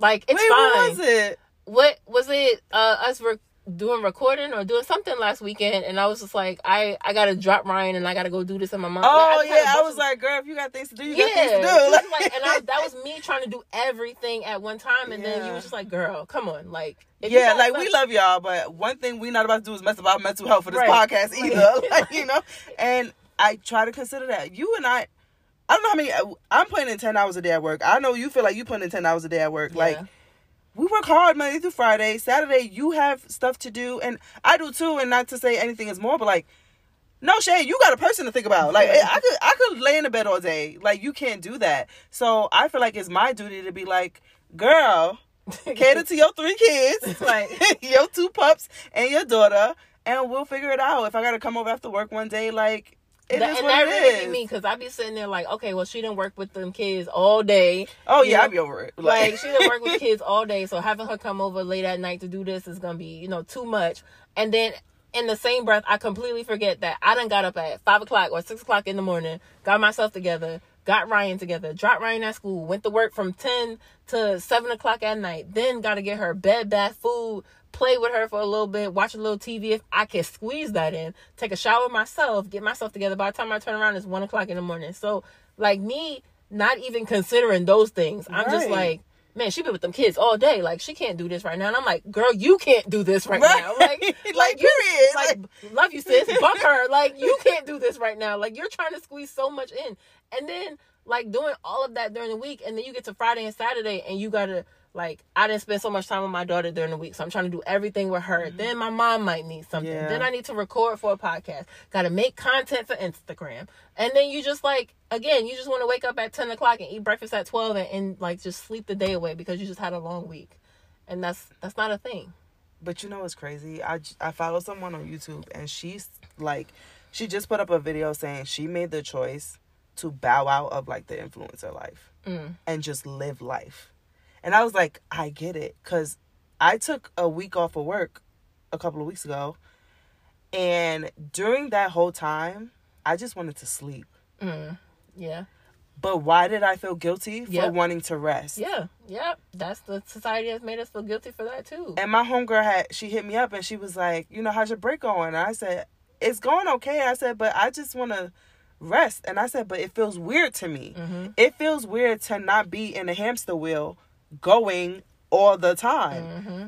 like, it's Wait, fine. What was it? What was it? Uh, us re- doing recording or doing something last weekend, and I was just like, I, I gotta drop Ryan, and I gotta go do this in my mom. Oh like, I yeah, I was of... like, girl, if you got things to do, you yeah. got things to do. Like... like, and I, that was me trying to do everything at one time, and yeah. then you was just like, girl, come on, like. If yeah, like, mess- we love y'all, but one thing we not about to do is mess up our mental health for this right. podcast either, like, you know. And I try to consider that you and I, I don't know how many. I'm putting in ten hours a day at work. I know you feel like you putting in ten hours a day at work, yeah. like. We work hard Monday through Friday. Saturday, you have stuff to do. And I do, too. And not to say anything is more, but, like, no shade. You got a person to think about. Like, I could I could lay in the bed all day. Like, you can't do that. So I feel like it's my duty to be like, girl, cater to your three kids, like your two pups and your daughter, and we'll figure it out. If I got to come over after work one day, like... It that, is and what that it really is. Me, because I be sitting there like, okay, well, she didn't work with them kids all day. Oh, yeah, you know? I be over it. Like, like she didn't work with kids all day, so having her come over late at night to do this is going to be, you know, too much. And then in the same breath, I completely forget that I done got up at five o'clock or six o'clock in the morning, got myself together, got Ryan together, dropped Ryan at school, went to work from ten to seven o'clock at night, then got to get her bed, bath, food, play with her for a little bit, watch a little T V if I can squeeze that in, take a shower myself, get myself together. By the time I turn around, it's one o'clock in the morning. So, like, me not even considering those things, I'm right. just like, man, she been with them kids all day. Like, she can't do this right now. And I'm like, girl, you can't do this right, right. now. Like, like, like, you, period. Like, like, love you, sis. Bump her. Like, you can't do this right now. Like, you're trying to squeeze so much in. And then, like, doing all of that during the week, and then you get to Friday and Saturday, and you got to Like, I didn't spend so much time with my daughter during the week, so I'm trying to do everything with her. Mm-hmm. Then my mom might need something. Yeah. Then I need to record for a podcast. Got to make content for Instagram. And then you just, like, again, you just want to wake up at ten o'clock and eat breakfast at twelve and, and, like, just sleep the day away because you just had a long week. And that's that's not a thing. But you know what's crazy? I, I follow someone on YouTube, and she's, like, she just put up a video saying she made the choice to bow out of, like, the influencer life mm. and just live life. And I was like, I get it. Because I took a week off of work a couple of weeks ago. And during that whole time, I just wanted to sleep. Mm, yeah. But why did I feel guilty for yep. wanting to rest? Yeah. Yep. That's the society has made us feel guilty for that, too. And my homegirl, had she hit me up and she was like, you know, how's your break going? And I said, it's going okay. And I said, but I just want to rest. And I said, but it feels weird to me. Mm-hmm. It feels weird to not be in a hamster wheel going all the time. Mm-hmm.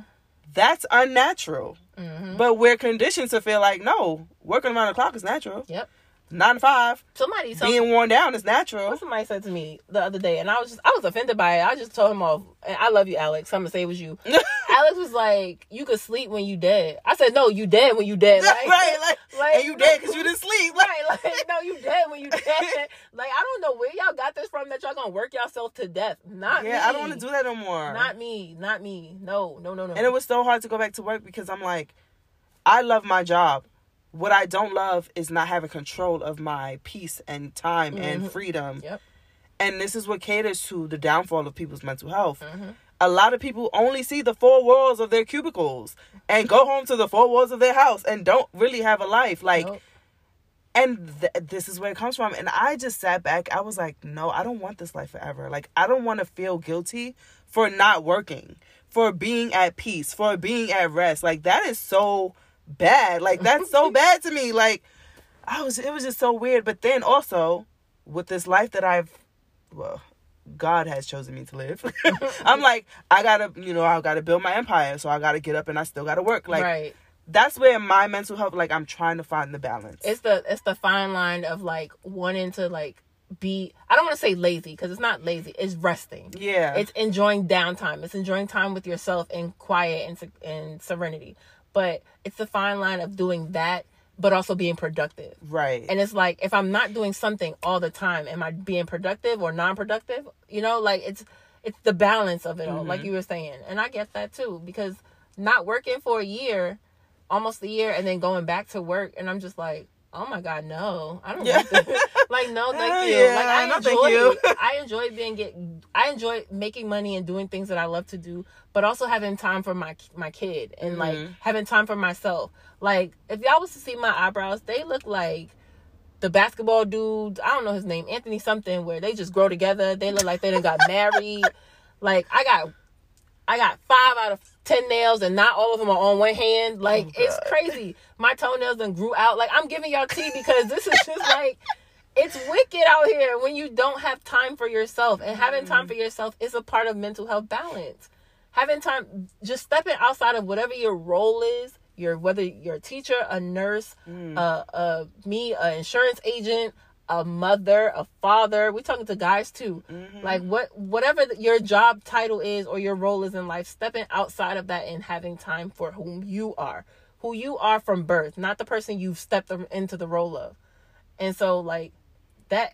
That's unnatural. Mm-hmm. But we're conditioned to feel like, no, working around the clock is natural. Yep. Nine to five. Somebody being told, worn down is natural. Somebody said to me the other day, and I was just, I was offended by it. I just told him off. And I love you, Alex. I'm gonna say it was you. Alex was like, "You could sleep when you dead." I said, "No, you dead when you dead." Like, right, like, like, and you dead because you didn't sleep. Like, right, like, no, you dead when you dead. Like, I don't know where y'all got this from that y'all gonna work yourself to death. Not yeah, me. Yeah, I don't want to do that no more. Not me. Not me. No, no, no, no. And it was so hard to go back to work because I'm like, I love my job. What I don't love is not having control of my peace and time mm-hmm. and freedom. Yep. And this is what caters to the downfall of people's mental health. Mm-hmm. A lot of people only see the four walls of their cubicles and go home to the four walls of their house and don't really have a life. Like, nope. And th- this is where it comes from. And I just sat back. I was like, no, I don't want this life forever. Like, I don't want to feel guilty for not working, for being at peace, for being at rest. Like, that is so bad. Like, that's so bad to me. Like, I was, it was just so weird. But then also with this life that I've, well, God has chosen me to live. I'm like, I gotta, you know, I gotta build my empire. So I gotta get up and I still gotta work. Like, right. That's where my mental health, like, I'm trying to find the balance. It's the, it's the fine line of, like, wanting to, like, be, I don't want to say lazy because it's not lazy. It's resting. Yeah. It's enjoying downtime. It's enjoying time with yourself in quiet and, and serenity. But it's the fine line of doing that, but also being productive. Right. And it's like, if I'm not doing something all the time, am I being productive or non-productive? You know, like, it's it's the balance of it all, mm-hmm. like you were saying. And I get that, too, because not working for a year, almost a year, and then going back to work, and I'm just like, oh, my God, no. I don't yeah. like this. Like, no, thank you. Yeah, like, I no, enjoy you. I enjoy being get. I enjoy making money and doing things that I love to do, but also having time for my my kid and, mm-hmm. like, having time for myself. Like, if y'all was to see my eyebrows, they look like the basketball dude. I don't know his name. Anthony something, where they just grow together. They look like they done got married. Like, I got... I got five out of ten nails, and not all of them are on one hand. Like, oh, it's crazy. My toenails done grew out. Like, I'm giving y'all tea because this is just, like, it's wicked out here when you don't have time for yourself. And having time for yourself is a part of mental health balance. Having time, just stepping outside of whatever your role is, your whether you're a teacher, a nurse, mm. uh, uh, me, an insurance agent, a mother, a father. We're talking to guys too. Mm-hmm. Like, what, whatever the, your job title is or your role is in life, stepping outside of that and having time for whom you are, who you are from birth, not the person you've stepped into the role of. And so, like, that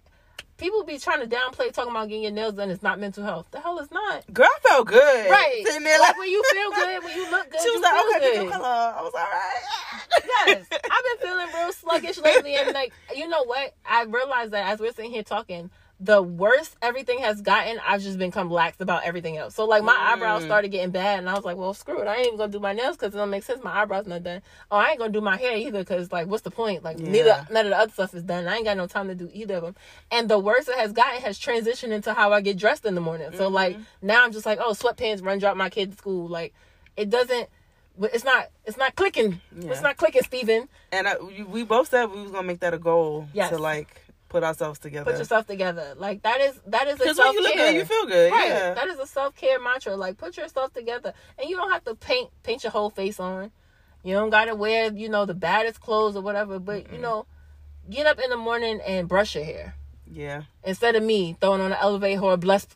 people be trying to downplay talking about getting your nails done. It's not mental health. The hell it's not. Girl, I felt good. Right. Sitting there like, like, when you feel good, when you look good, she was you like, feel okay, good. People, hello. I was all right. Yes. I've been feeling real sluggish lately. And, like, you know what? I realized that as we're sitting here talking, the worse everything has gotten, I've just become lax about everything else. So, like, my mm. eyebrows started getting bad, and I was like, well, screw it. I ain't even going to do my nails because it don't make sense. My eyebrows not done. Oh, I ain't going to do my hair either because, like, what's the point? Like, yeah. neither none of the other stuff is done. I ain't got no time to do either of them. And the worse it has gotten has transitioned into how I get dressed in the morning. Mm-hmm. So, like, now I'm just like, oh, sweatpants, run, drop my kid to school. Like, it doesn't. But it's not, it's not clicking. Yeah. It's not clicking, Steven. And I, we both said we was going to make that a goal yes. to, like, put ourselves together. Put yourself together. Like, that is, that is a self-care. Because when you look good, you feel good. Right. Yeah. That is a self-care mantra. Like, put yourself together. And you don't have to paint, paint your whole face on. You don't got to wear, you know, the baddest clothes or whatever. But, mm-mm. you know, get up in the morning and brush your hair. Yeah. Instead of me throwing on an Elevate Her Blessed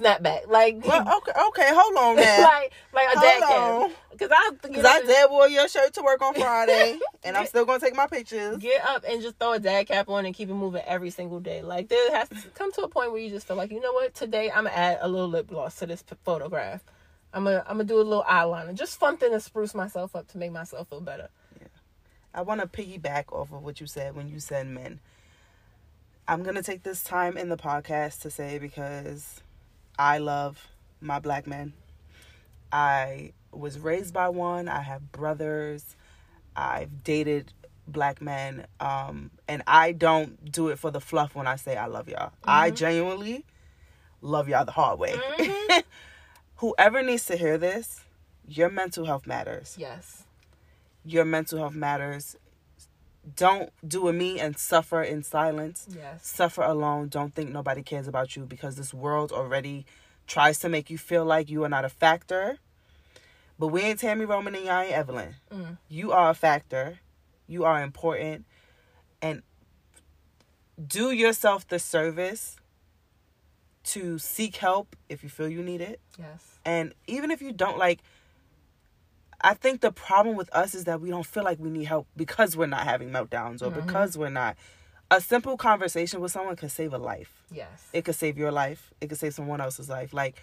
snapback. Like, well, okay, okay, hold on now. like, like a dad cap. Because I, because I dad wore your shirt to work on Friday, and I'm still gonna take my pictures. Get up and just throw a dad cap on and keep it moving every single day. Like, there has to come to a point where you just feel like, you know what, today I'm gonna add a little lip gloss to this photograph. I'm gonna, I'm gonna do a little eyeliner, just something to spruce myself up to make myself feel better. Yeah, I want to piggyback off of what you said when you said men. I'm going to take this time in the podcast to say, because I love my black men. I was raised by one. I have brothers. I've dated black men. Um, and I don't do it for the fluff when I say I love y'all. Mm-hmm. I genuinely love y'all the hard way. Mm-hmm. Whoever needs to hear this, your mental health matters. Yes. Your mental health matters. Don't do a me and suffer in silence. Yes. Suffer alone. Don't think nobody cares about you, because this world already tries to make you feel like you are not a factor. But we ain't Tammy Roman and y'all ain't Evelyn. Mm. You are a factor. You are important. And do yourself the service to seek help if you feel you need it. Yes. And even if you don't, like... I think the problem with us is that we don't feel like we need help because we're not having meltdowns, or mm-hmm. because we're not. A simple conversation with someone could save a life. Yes. It could save your life. It could save someone else's life. Like,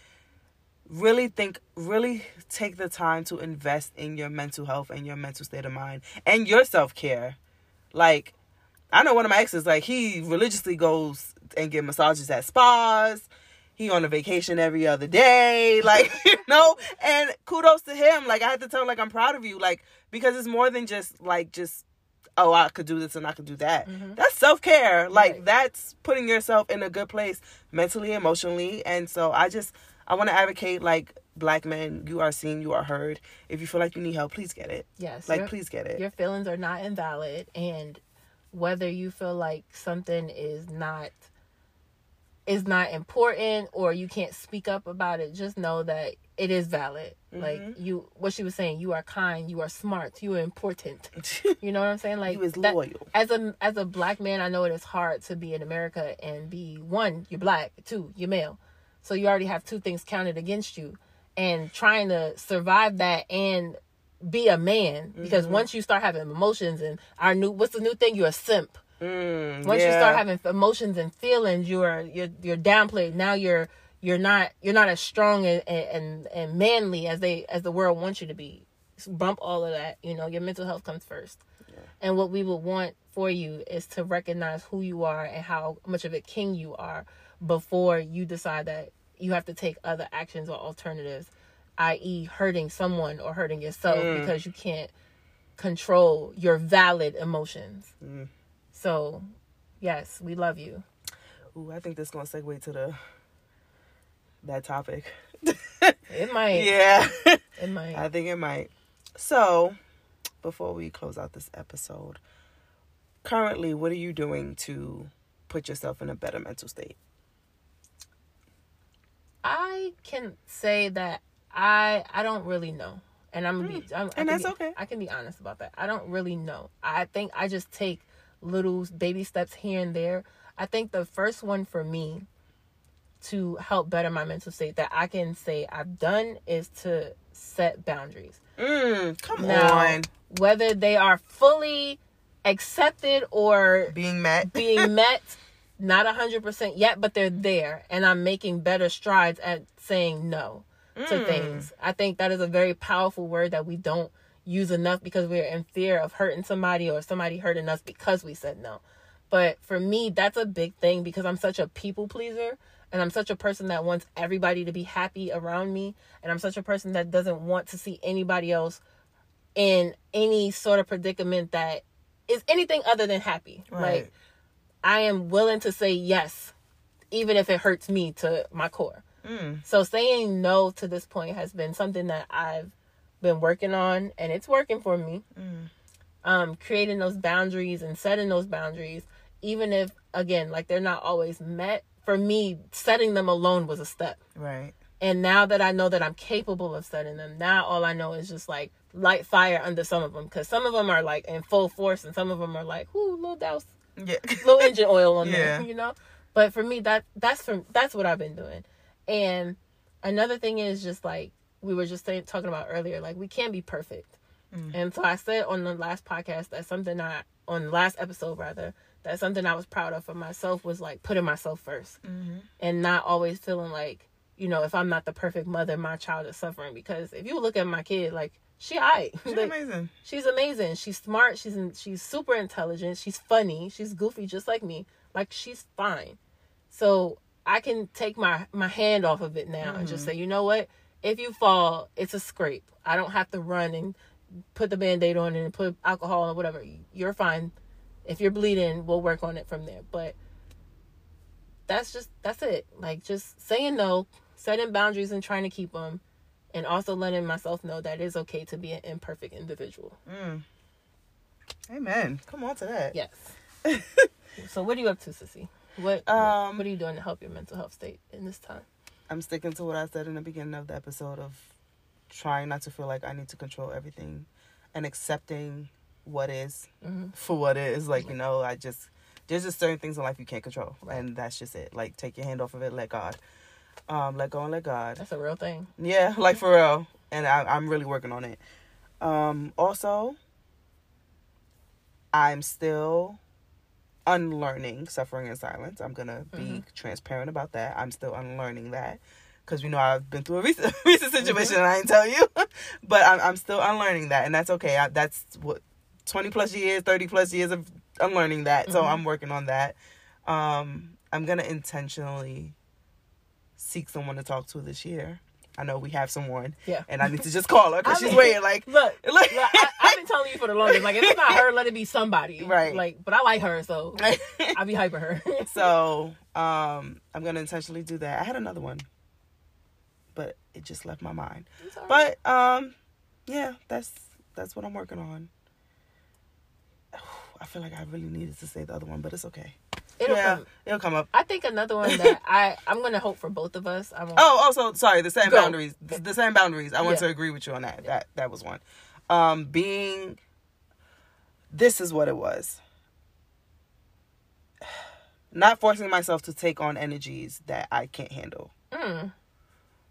really think, really take the time to invest in your mental health and your mental state of mind and your self-care. Like, I know one of my exes, like, he religiously goes and get massages at spas. He on a vacation every other day, like, you know, and kudos to him. Like, I had to tell him, like, I'm proud of you, like, because it's more than just, like, just, oh, I could do this and I could do that. Mm-hmm. That's self-care. Like, right. That's putting yourself in a good place mentally, emotionally. And so I just, I want to advocate, like, black men, you are seen, you are heard. If you feel like you need help, please get it. Yes. Like, please get it. Your feelings are not invalid. And whether you feel like something is not... is not important, or you can't speak up about it, just know that it is valid. Mm-hmm. Like, you, what she was saying, you are kind, you are smart, you are important. You know what I'm saying? Like, you is loyal. That, as a as a black man, I know it is hard to be in America and be, one, you're black, two, you're male. So you already have two things counted against you. And trying to survive that and be a man, mm-hmm. because once you start having emotions and our new, what's the new thing? You're a simp. Mm, Once yeah. you start having emotions and feelings, you're you're you're downplayed. Now you're you're not you're not as strong and, and and manly as they as the world wants you to be. Bump all of that. You know, your mental health comes first. Yeah. And what we would want for you is to recognize who you are and how much of a king you are before you decide that you have to take other actions or alternatives, that is, hurting someone or hurting yourself mm. because you can't control your valid emotions. Mm. So, yes, we love you. Ooh, I think this is going to segue to the that topic. It might. Yeah. It might. I think it might. So, before we close out this episode, currently, what are you doing to put yourself in a better mental state? I can say that I I don't really know. And I'm going to be... I'm, and that's be, okay. I can be honest about that. I don't really know. I think I just take... little baby steps here and there. I think the first one for me to help better my mental state that I can say I've done is to set boundaries. Mm, come now, on. Whether they are fully accepted or being met, being met, not one hundred percent yet, but they're there. And I'm making better strides at saying no mm. to things. I think that is a very powerful word that we don't use enough, because we're in fear of hurting somebody or somebody hurting us because we said no. But for me, that's a big thing, because I'm such a people pleaser, and I'm such a person that wants everybody to be happy around me, and I'm such a person that doesn't want to see anybody else in any sort of predicament that is anything other than happy. Right. Like, I am willing to say yes, even if it hurts me to my core. Mm. So saying no to this point has been something that I've been working on, and it's working for me. Mm. Um, creating those boundaries and setting those boundaries, even if, again, like, they're not always met. For me, setting them alone was a step. Right. And now that I know that I'm capable of setting them, now all I know is just, like, light fire under some of them, because some of them are, like, in full force, and some of them are like, ooh, little douse, yeah, little engine oil on yeah. there, you know. But for me, that that's for that's what I've been doing. And another thing is just like we were just saying, talking about earlier, like we can't be perfect. Mm. And so I said on the last podcast that something I, on the last episode rather, that something I was proud of for myself was like putting myself first mm-hmm. and not always feeling like, you know, if I'm not the perfect mother, my child is suffering. Because if you look at my kid, like, she all right. She's like, amazing. She's amazing. She's smart. She's in, she's super intelligent. She's funny. She's goofy, just like me. Like, she's fine. So I can take my, my hand off of it now mm-hmm. and just say, you know what? If you fall, it's a scrape. I don't have to run and put the Band-Aid on and put alcohol or whatever. You're fine. If you're bleeding, we'll work on it from there. But that's just, that's it. Like, just saying no, setting boundaries and trying to keep them. And also letting myself know that it is okay to be an imperfect individual. Mm. Amen. Come on to that. Yes. So what are you up to, Sissy? What, um, what are you doing to help your mental health state in this time? I'm sticking to what I said in the beginning of the episode of trying not to feel like I need to control everything and accepting what is mm-hmm. for what it is. Like, mm-hmm. you know, I just... There's just certain things in life you can't control. Right. And that's just it. Like, take your hand off of it. Let God... Um, let go and let God. That's a real thing. Yeah, like for real. And I, I'm really working on it. Um, also, I'm still unlearning suffering in silence. I'm going to be mm-hmm. transparent about that. I'm still unlearning that. Because, you know, I've been through a recent, recent situation mm-hmm. and I didn't tell you. But I'm, I'm still unlearning that. And that's okay. I, that's what twenty plus years, thirty plus years of unlearning that. Mm-hmm. So I'm working on that. Um, I'm going to intentionally... seek someone to talk to this year. I know we have someone. Yeah. And I need to just call her because I mean, she's waiting. Like, look, look. look I, I've been telling you for the longest. Like, if it's not her, let it be somebody. Right. Like, but I like her, so I'll be hyping her. So, um, I'm going to intentionally do that. I had another one, but it just left my mind. But, um, yeah, that's, that's what I'm working on. I feel like I really needed to say the other one, but it's okay. It'll yeah, come. It'll come up. I think another one that I, I'm going to hope for both of us. I won't... Oh, also, sorry, the same Go. boundaries. The, the same boundaries. I want yeah. to agree with you on that. Yeah. That that was one. Um, being, this is what it was. Not forcing myself to take on energies that I can't handle. Mm.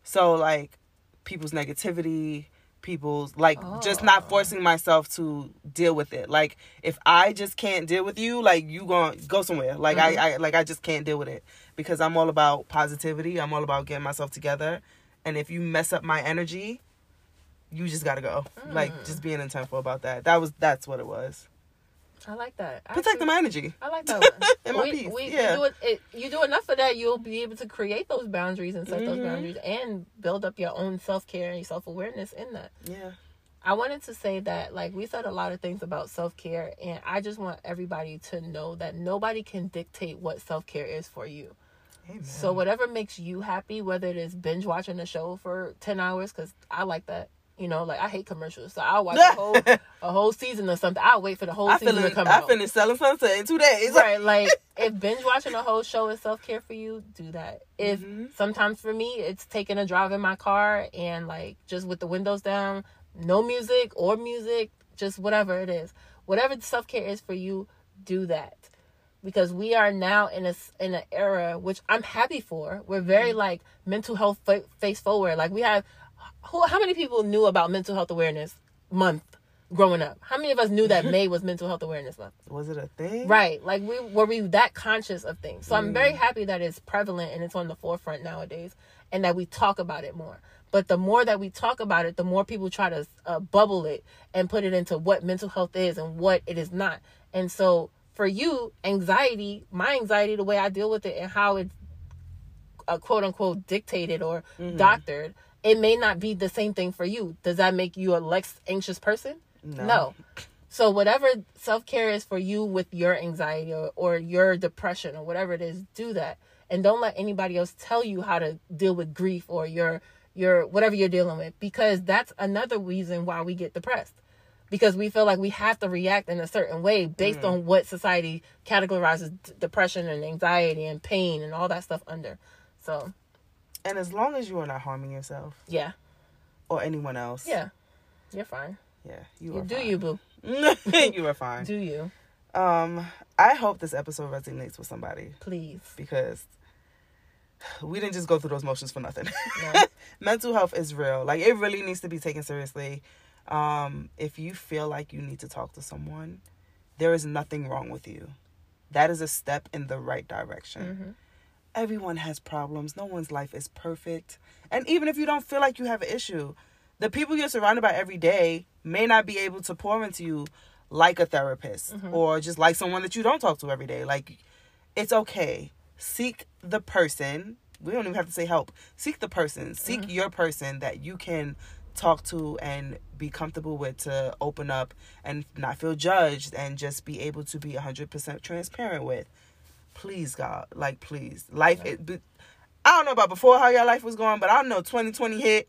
So, like, people's negativity, people's, like, oh. just not forcing myself to deal with it. Like, if I just can't deal with you, like, you gonna go somewhere. Like, mm-hmm. I, I like I just can't deal with it. Because I'm all about positivity. I'm all about getting myself together. And if you mess up my energy, you just gotta go. Mm. Like, just being intentful about that. That was, that's what it was. I like that. Protecting my energy. I like that one. And we, my peace. We, yeah. we do it, it, you do enough of that, you'll be able to create those boundaries and set mm-hmm. those boundaries and build up your own self-care and your self-awareness in that. Yeah. I wanted to say that, like, we said a lot of things about self-care, and I just want everybody to know that nobody can dictate what self-care is for you. Amen. So whatever makes you happy, whether it is binge watching a show for ten hours, because I like that. You know, like, I hate commercials, so I'll watch a whole a whole season or something. I'll wait for the whole I season like, to come I out. I finished Selling Sunset in two days. Right, like, if binge-watching a whole show is self-care for you, do that. If mm-hmm. sometimes for me, it's taking a drive in my car and, like, just with the windows down, no music or music, just whatever it is. Whatever self-care is for you, do that. Because we are now in a, in an era, which I'm happy for. We're very, mm-hmm. like, mental health fa- face forward. Like, we have... Who? How many people knew about Mental Health Awareness Month growing up? How many of us knew that May was Mental Health Awareness Month? Was it a thing? Right. Like, we were we that conscious of things. So mm. I'm very happy that it's prevalent and it's on the forefront nowadays and that we talk about it more. But the more that we talk about it, the more people try to uh, bubble it and put it into what mental health is and what it is not. And so for you, anxiety, my anxiety, the way I deal with it and how it's uh, quote-unquote dictated or mm-hmm. doctored, it may not be the same thing for you. Does that make you a less anxious person? No. no. So whatever self-care is for you with your anxiety or, or your depression or whatever it is, do that. And don't let anybody else tell you how to deal with grief or your your whatever you're dealing with, because that's another reason why we get depressed. Because we feel like we have to react in a certain way based mm. on what society categorizes d- depression and anxiety and pain and all that stuff under. So... And as long as you are not harming yourself. Yeah. Or anyone else. Yeah. You're fine. Yeah. You, you are do fine. you, boo. You are fine. Do you. Um, I hope this episode resonates with somebody. Please. Because we didn't just go through those motions for nothing. No. Mental health is real. Like, it really needs to be taken seriously. Um, if you feel like you need to talk to someone, there is nothing wrong with you. That is a step in the right direction. Mm-hmm. Everyone has problems. No one's life is perfect. And even if you don't feel like you have an issue, the people you're surrounded by every day may not be able to pour into you like a therapist, mm-hmm. or just like someone that you don't talk to every day. Like, it's okay. Seek the person. We don't even have to say help. Seek the person. Seek mm-hmm. your person that you can talk to and be comfortable with, to open up and not feel judged and just be able to be one hundred percent transparent with. Please, God. Like, please. Life, yeah. it, I don't know about before how your life was going, but I know twenty twenty hit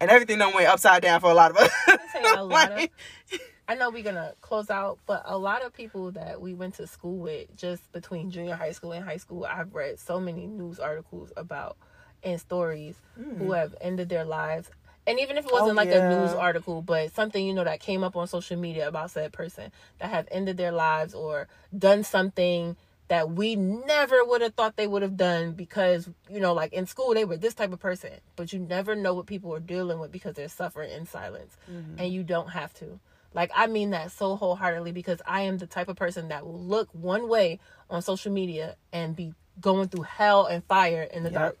and everything done went upside down for a lot of us. I, a lot like, of, I know we're going to close out, but a lot of people that we went to school with, just between junior high school and high school, I've read so many news articles about and stories mm. who have ended their lives. And even if it wasn't oh, like yeah. a news article, but something, you know, that came up on social media about said person that have ended their lives or done something that we never would have thought they would have done because, you know, like in school, they were this type of person. But you never know what people are dealing with because they're suffering in silence. Mm-hmm. And you don't have to. Like, I mean that so wholeheartedly, because I am the type of person that will look one way on social media and be going through hell and fire in the yep. dark.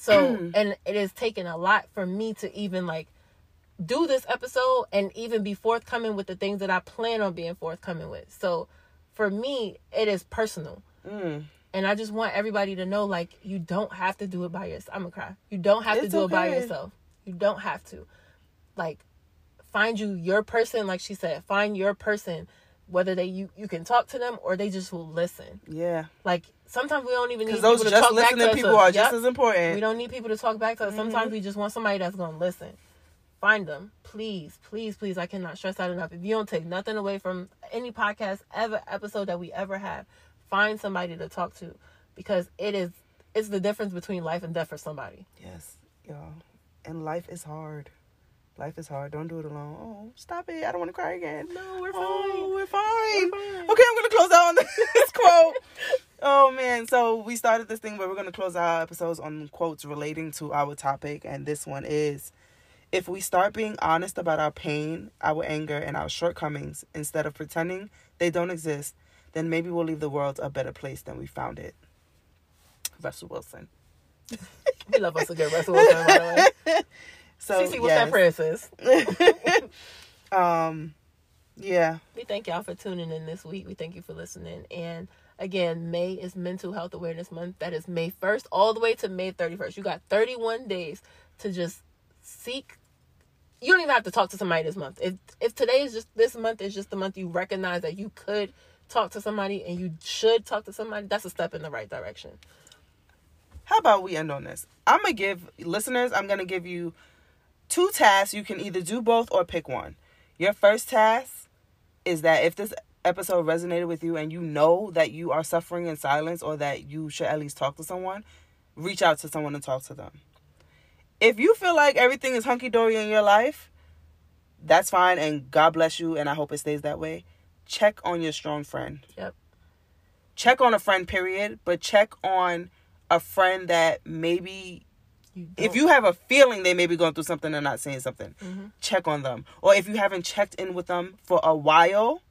So, and it has taken a lot for me to even, like, do this episode and even be forthcoming with the things that I plan on being forthcoming with. So, for me, it is personal. Mm. And I just want everybody to know, like, you don't have to do it by yourself. I'm going to cry. You don't have it's to do okay. it by yourself. You don't have to. Like, find you your person, like she said. Find your person, whether they you, you can talk to them or they just will listen. Yeah. Like, sometimes we don't even need people to talk back to us. Because those just listening people are just as important. We don't need people to talk back to us. Mm-hmm. Sometimes we just want somebody that's going to listen. Find them. Please, please, please. I cannot stress that enough. If you don't take nothing away from any podcast ever episode that we ever have, find somebody to talk to. Because it is, it's the difference between life and death for somebody. Yes, y'all. And life is hard. Life is hard. Don't do it alone. Oh, stop it. I don't want to cry again. No, we're fine. Oh, we're fine. We're fine. Okay, I'm going to close out on this quote. Oh, man. So we started this thing where we're going to close our episodes on quotes relating to our topic. And this one is, if we start being honest about our pain, our anger, and our shortcomings, instead of pretending they don't exist, then maybe we'll leave the world a better place than we found it. Russell Wilson. We love us a good Russell Wilson, by the way. So, Cece, what's yes. that prayer says? um, yeah. We thank y'all for tuning in this week. We thank you for listening. And again, May is Mental Health Awareness Month. That is May first all the way to May thirty-first. You got thirty-one days to just seek. You don't even have to talk to somebody this month. If if today is just this month is just the month you recognize that you could talk to somebody and you should talk to somebody, that's a step in the right direction. How about we end on this? I'm gonna give listeners. I'm gonna give you two tasks. You can either do both or pick one. Your first task is that if this episode resonated with you and you know that you are suffering in silence or that you should at least talk to someone, reach out to someone and talk to them. If you feel like everything is hunky-dory in your life, that's fine, and God bless you, and I hope it stays that way. Check on your strong friend. Yep. Check on a friend, period, but check on a friend that maybe... You if you have a feeling they may be going through something and not saying something, mm-hmm. check on them. Or if you haven't checked in with them for a while,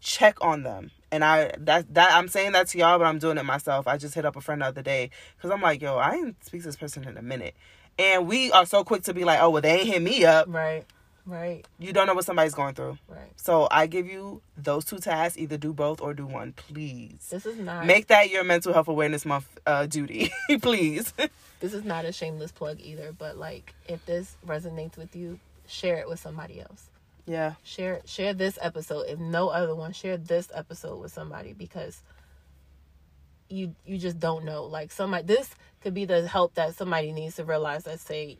check on them. And I that that I'm saying that to y'all, but I'm doing it myself. I just hit up a friend the other day because I'm like, yo, I ain't speak to this person in a minute. And we are so quick to be like, oh, well, they ain't hit me up. Right, right. You don't know what somebody's going through. Right. So I give you those two tasks. Either do both or do one, please. This is not... Make that your Mental Health Awareness Month uh, duty, please. This is not a shameless plug either, but, like, if this resonates with you, share it with somebody else. Yeah. Share share this episode. If no other one, share this episode with somebody, because you you just don't know. Like, somebody, this could be the help that somebody needs to realize that say,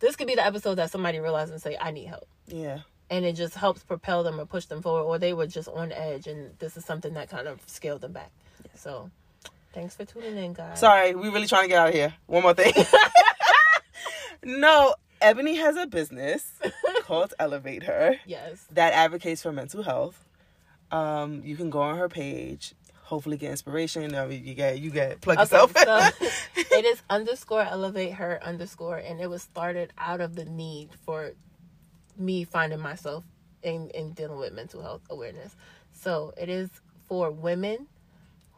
this could be the episode that somebody realizes and say, I need help. Yeah. And it just helps propel them or push them forward, or they were just on edge, and this is something that kind of scaled them back. Yeah. So... Thanks for tuning in, guys. Sorry, we really trying to get out of here. One more thing. No, Ebony has a business called Elevate Her. Yes. That advocates for mental health. Um, you can go on her page. hopefully get inspiration. I mean, you got you got plug okay, yourself. So it is underscore elevate her underscore, and it was started out of the need for me finding myself in, in dealing with mental health awareness. So it is for women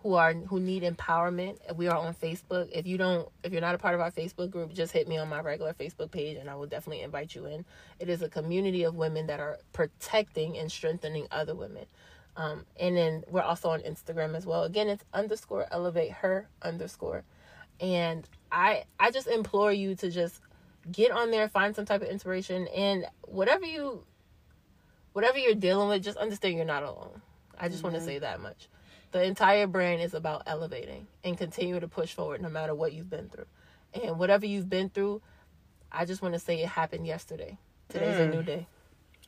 who are who need empowerment. We are on Facebook. If you don't, if you're not a part of our Facebook group, just hit me on my regular Facebook page, and I will definitely invite you in. It is a community of women that are protecting and strengthening other women. Um, and then we're also on Instagram as well. Again, it's underscore elevate her underscore. And I I just implore you to just get on there, find some type of inspiration, and whatever you whatever you're dealing with, just understand you're not alone. I just mm-hmm. want to say that much. The entire brand is about elevating and continue to push forward no matter what you've been through. And whatever you've been through, I just want to say it happened yesterday. Today's mm. a new day.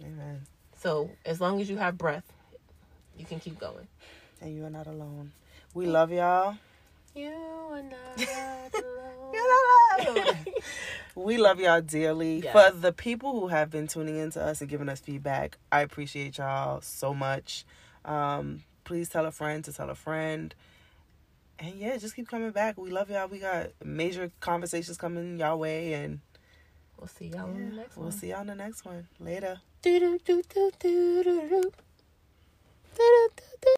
Amen. So as long as you have breath, you can keep going. And you are not alone. We love y'all. You are not alone. You're not alone. We love y'all dearly. Yes. For the people who have been tuning in to us and giving us feedback, I appreciate y'all so much. Um... Please tell a friend to tell a friend. And yeah, just keep coming back. We love y'all. We got major conversations coming y'all way. And we'll see y'all yeah, on the next we'll one. We'll see y'all on the next one. Later. Do do do do do do.